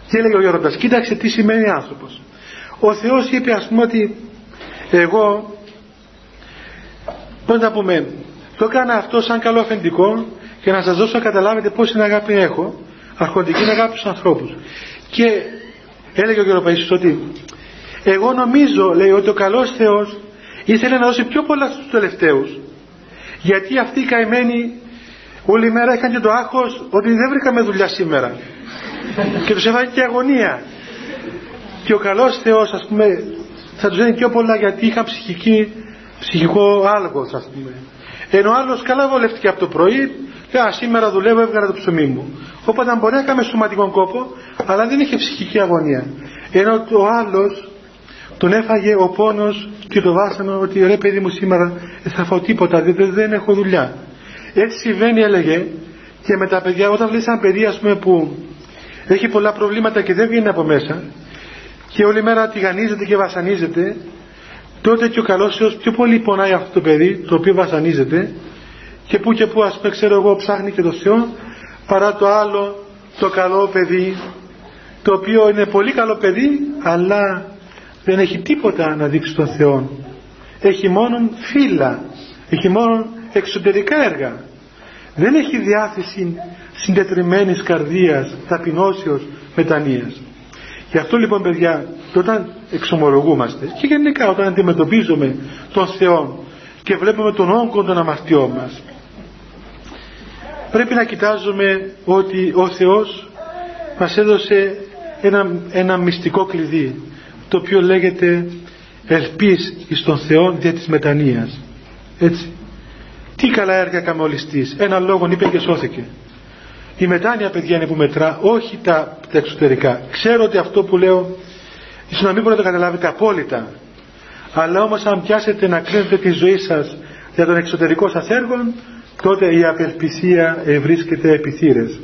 Και έλεγε ο Γέροντας, κοίταξε τι σημαίνει άνθρωπος. Ο Θεός είπε ας πούμε ότι εγώ, πώς να πούμε, το έκανα αυτό σαν καλό αφεντικό για να σας δώσω να καταλάβετε πόση αγάπη έχω, αρχοντική αγάπη στους ανθρώπους. Και έλεγε ο κ. Παΐσιος ότι εγώ νομίζω, λέει, ότι ο καλός Θεός ήθελε να δώσει πιο πολλά στους τελευταίους, γιατί αυτοί οι καημένοι όλη μέρα είχαν και το άγχος ότι δεν βρήκαμε δουλειά σήμερα και τους έφαγε και αγωνία, και ο καλός Θεός ας πούμε θα τους δίνει πιο πολλά γιατί είχαν ψυχικό άλγος ας πούμε, ενώ ο άλλος καλά βολεύτηκε από το πρωί, σήμερα δουλεύω, έβγαλα το ψωμί μου. Οπότε μπορεί να κάνουμε σωματικό κόπο αλλά δεν είχε ψυχική αγωνία, ενώ ο άλλος τον έφαγε ο πόνος και το βάσανο, ότι ρε παιδί μου, σήμερα θα φάω τίποτα, δεν έχω δουλειά. Έτσι συμβαίνει, έλεγε, και με τα παιδιά. Όταν βλέπει ένα παιδί, ας πούμε, που έχει πολλά προβλήματα και δεν βγαίνει από μέσα και όλη μέρα τηγανίζεται και βασανίζεται, τότε και ο καλός Θεός πιο πολύ πονάει αυτό το παιδί το οποίο βασανίζεται και που και που, ας πούμε, ξέρω εγώ, ψάχνει και το Θεό, παρά το άλλο, το καλό παιδί, το οποίο είναι πολύ καλό παιδί, αλλά δεν έχει τίποτα να δείξει τον Θεό. Έχει μόνον φύλλα, έχει μόνον εξωτερικά έργα. Δεν έχει διάθεση συντετριμμένης καρδίας, ταπεινώσεως, μετανοίας. Γι' αυτό λοιπόν, παιδιά, όταν εξομολογούμαστε και γενικά όταν αντιμετωπίζουμε τον Θεό και βλέπουμε τον όγκο των αμαρτιών μας, πρέπει να κοιτάζουμε ότι ο Θεός μας έδωσε ένα μυστικό κλειδί, το οποίο λέγεται ελπίς εις τον Θεόν δια της μετανοίας. Έτσι, τι καλά έργα έκαμε ο ληστής, ένα λόγο είπε και σώθηκε. Η μετάνοια, παιδιά, είναι που μετρά, όχι τα εξωτερικά. Ξέρω ότι αυτό που λέω ίσως να μην μπορείτε να καταλάβετε απόλυτα, αλλά όμως αν πιάσετε να κρίνετε τη ζωή σας για τον εξωτερικό σας έργο, τότε η απελπισία βρίσκεται επί θύρες.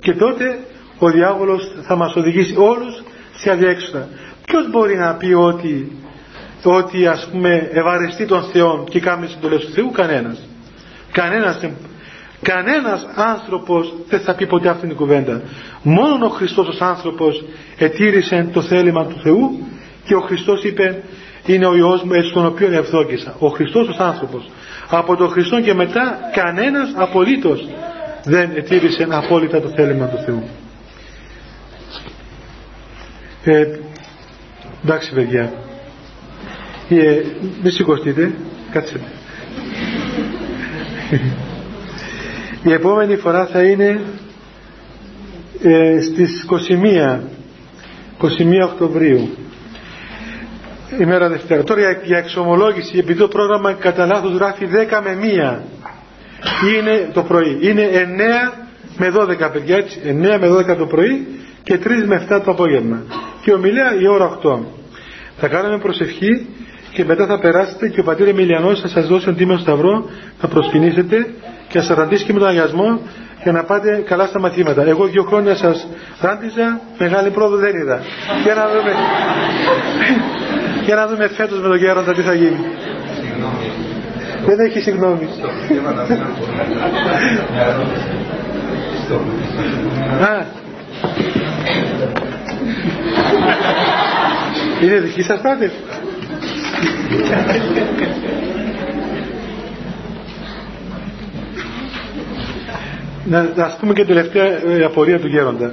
Και τότε ο διάβολος θα μας οδηγήσει όλους σε αδιέξοδα. Ποιος μπορεί να πει ότι ας πούμε ευαρεστεί τον Θεό και κάνει συντολές του Θεού? Κανένας άνθρωπος δεν θα πει ποτέ αυτήν την κουβέντα. Μόνον ο Χριστός ως άνθρωπος ετήρησε το θέλημα του Θεού, και ο Χριστός είπε είναι ο Υιός μου εις τον οποίον ευδόκησα. Ο Χριστός ως άνθρωπος. Από τον Χριστό και μετά κανένας απολύτως δεν ετήρησε απόλυτα το θέλημα του Θεού. Εντάξει, παιδιά, μη σηκωστείτε, κάτσετε. Η επόμενη φορά θα είναι στις 21 Οκτωβρίου, ημέρα Δευτέρα. Τώρα για εξομολόγηση, επειδή το πρόγραμμα κατά λάθος γράφει 10 με 1 είναι το πρωί, είναι 9 με 12, παιδιά, έτσι, 9 με 12 το πρωί και 3 με 7 το απόγευμα, και ομιλία η ώρα 8. Θα κάνουμε προσευχή και μετά θα περάσετε και ο πατήρ Εμιλιανός θα σας δώσει τον Τίμιο Σταυρό, θα προσκυνήσετε και θα σας ραντίσει και με τον αγιασμό για να πάτε καλά στα μαθήματα. Εγώ 2 χρόνια σας ράντιζα, μεγάλη πρόοδο δεν είδα. Για να δούμε φέτος με τον Γέροντα τι θα γίνει. Δεν έχει συγγνώμη. Είναι δική σας πάτη. Ας πούμε και τελευταία απορία του Γέροντα.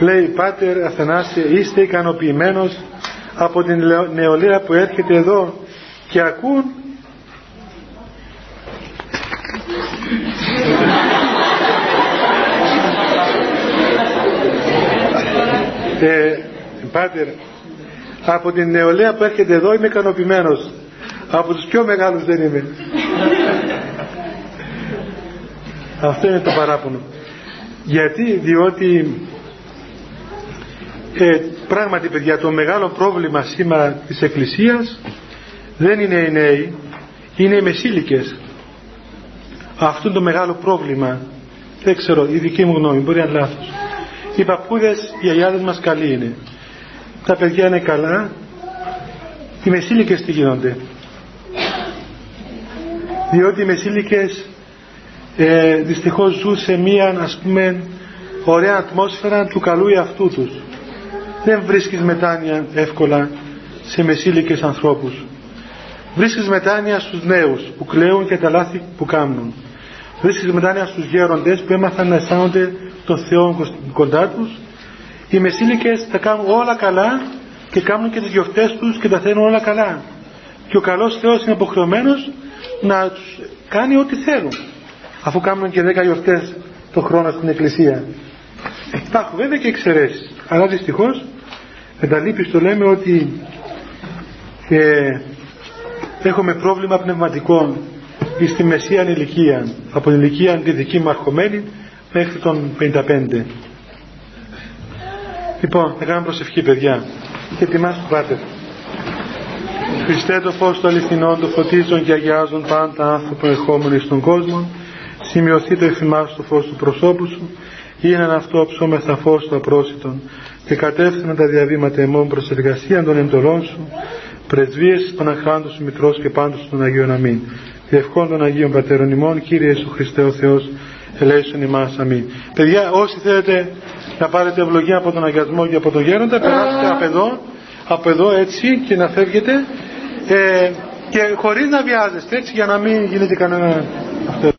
Λέει, Πάτερ Αθανάση, είστε ικανοποιημένος από την νεολαία που έρχεται εδώ και ακούν? Πάτερ, από την νεολαία που έρχεται εδώ είμαι ικανοποιημένος. Από τους πιο μεγάλους δεν είμαι. Αυτό είναι το παράπονο. Γιατί? Διότι πράγματι, παιδιά, το μεγάλο πρόβλημα σήμερα της Εκκλησίας δεν είναι οι νέοι, είναι οι μεσήλικες. Αυτό είναι το μεγάλο πρόβλημα. Δεν ξέρω, η δική μου γνώμη, μπορεί να είναι λάθος. Οι παππούδες, οι αγιάδες μας καλοί είναι, τα παιδιά είναι καλά, οι μεσήλικες τι γίνονται? Διότι οι μεσήλικες δυστυχώς ζουν σε μία, ας πούμε, ωραία ατμόσφαιρα του καλού εαυτού τους. Δεν βρίσκεις μετάνοια εύκολα σε μεσήλικες ανθρώπους. Βρίσκεις μετάνοια στους νέους που κλαίουν και τα λάθη που κάνουν. Βρίσκεις μετάνοια στους γέροντες που έμαθαν να αισθάνονται τον Θεό κοντά τους. Οι μεσήλικες τα κάνουν όλα καλά και κάνουν και τις γιορτές τους και τα θέλουν όλα καλά. Και ο καλός Θεός είναι υποχρεωμένος να τους κάνει ό,τι θέλουν, αφού κάνουν και 10 γιορτές το χρόνο στην Εκκλησία. Υπάρχουν βέβαια και εξαιρέσεις, αλλά δυστυχώς με τα λύπης το λέμε ότι έχουμε πρόβλημα πνευματικό στη μεσίαν ηλικία, από την ηλικία τη δική μου αρχομένη μέχρι τον 55. Λοιπόν, θα κάνουμε προσευχή, παιδιά, και ετοιμάστε το πάτε. Χριστέ το φως των αληθινών, το φωτίζον και αγιάζον πάντα άνθρωπο ερχόμενοι στον κόσμο, σημειωθεί το εφημάς το φως του προσώπου σου, γίναν αυτό ψώμεθα φως του απρόσιτον, και κατεύθυναν τα διαβήματα ημών προς εργασίαν των εντολών σου, πρεσβείες των αχράντων σου μητρός και πάντως των Αγίων αμήν. Διευχών των Αγίων Πατέρων ημών, Κύριε Ιησού Χριστέ ο Θεός, ελέησον ημάς αμήν. Παιδιά, όσοι θέλετε να πάρετε ευλογία από τον αγιασμό και από τον γέροντα, περάστε από εδώ έτσι και να φεύγετε και χωρίς να βιάζεστε, έτσι για να μην γίνεται κανένα αυτό.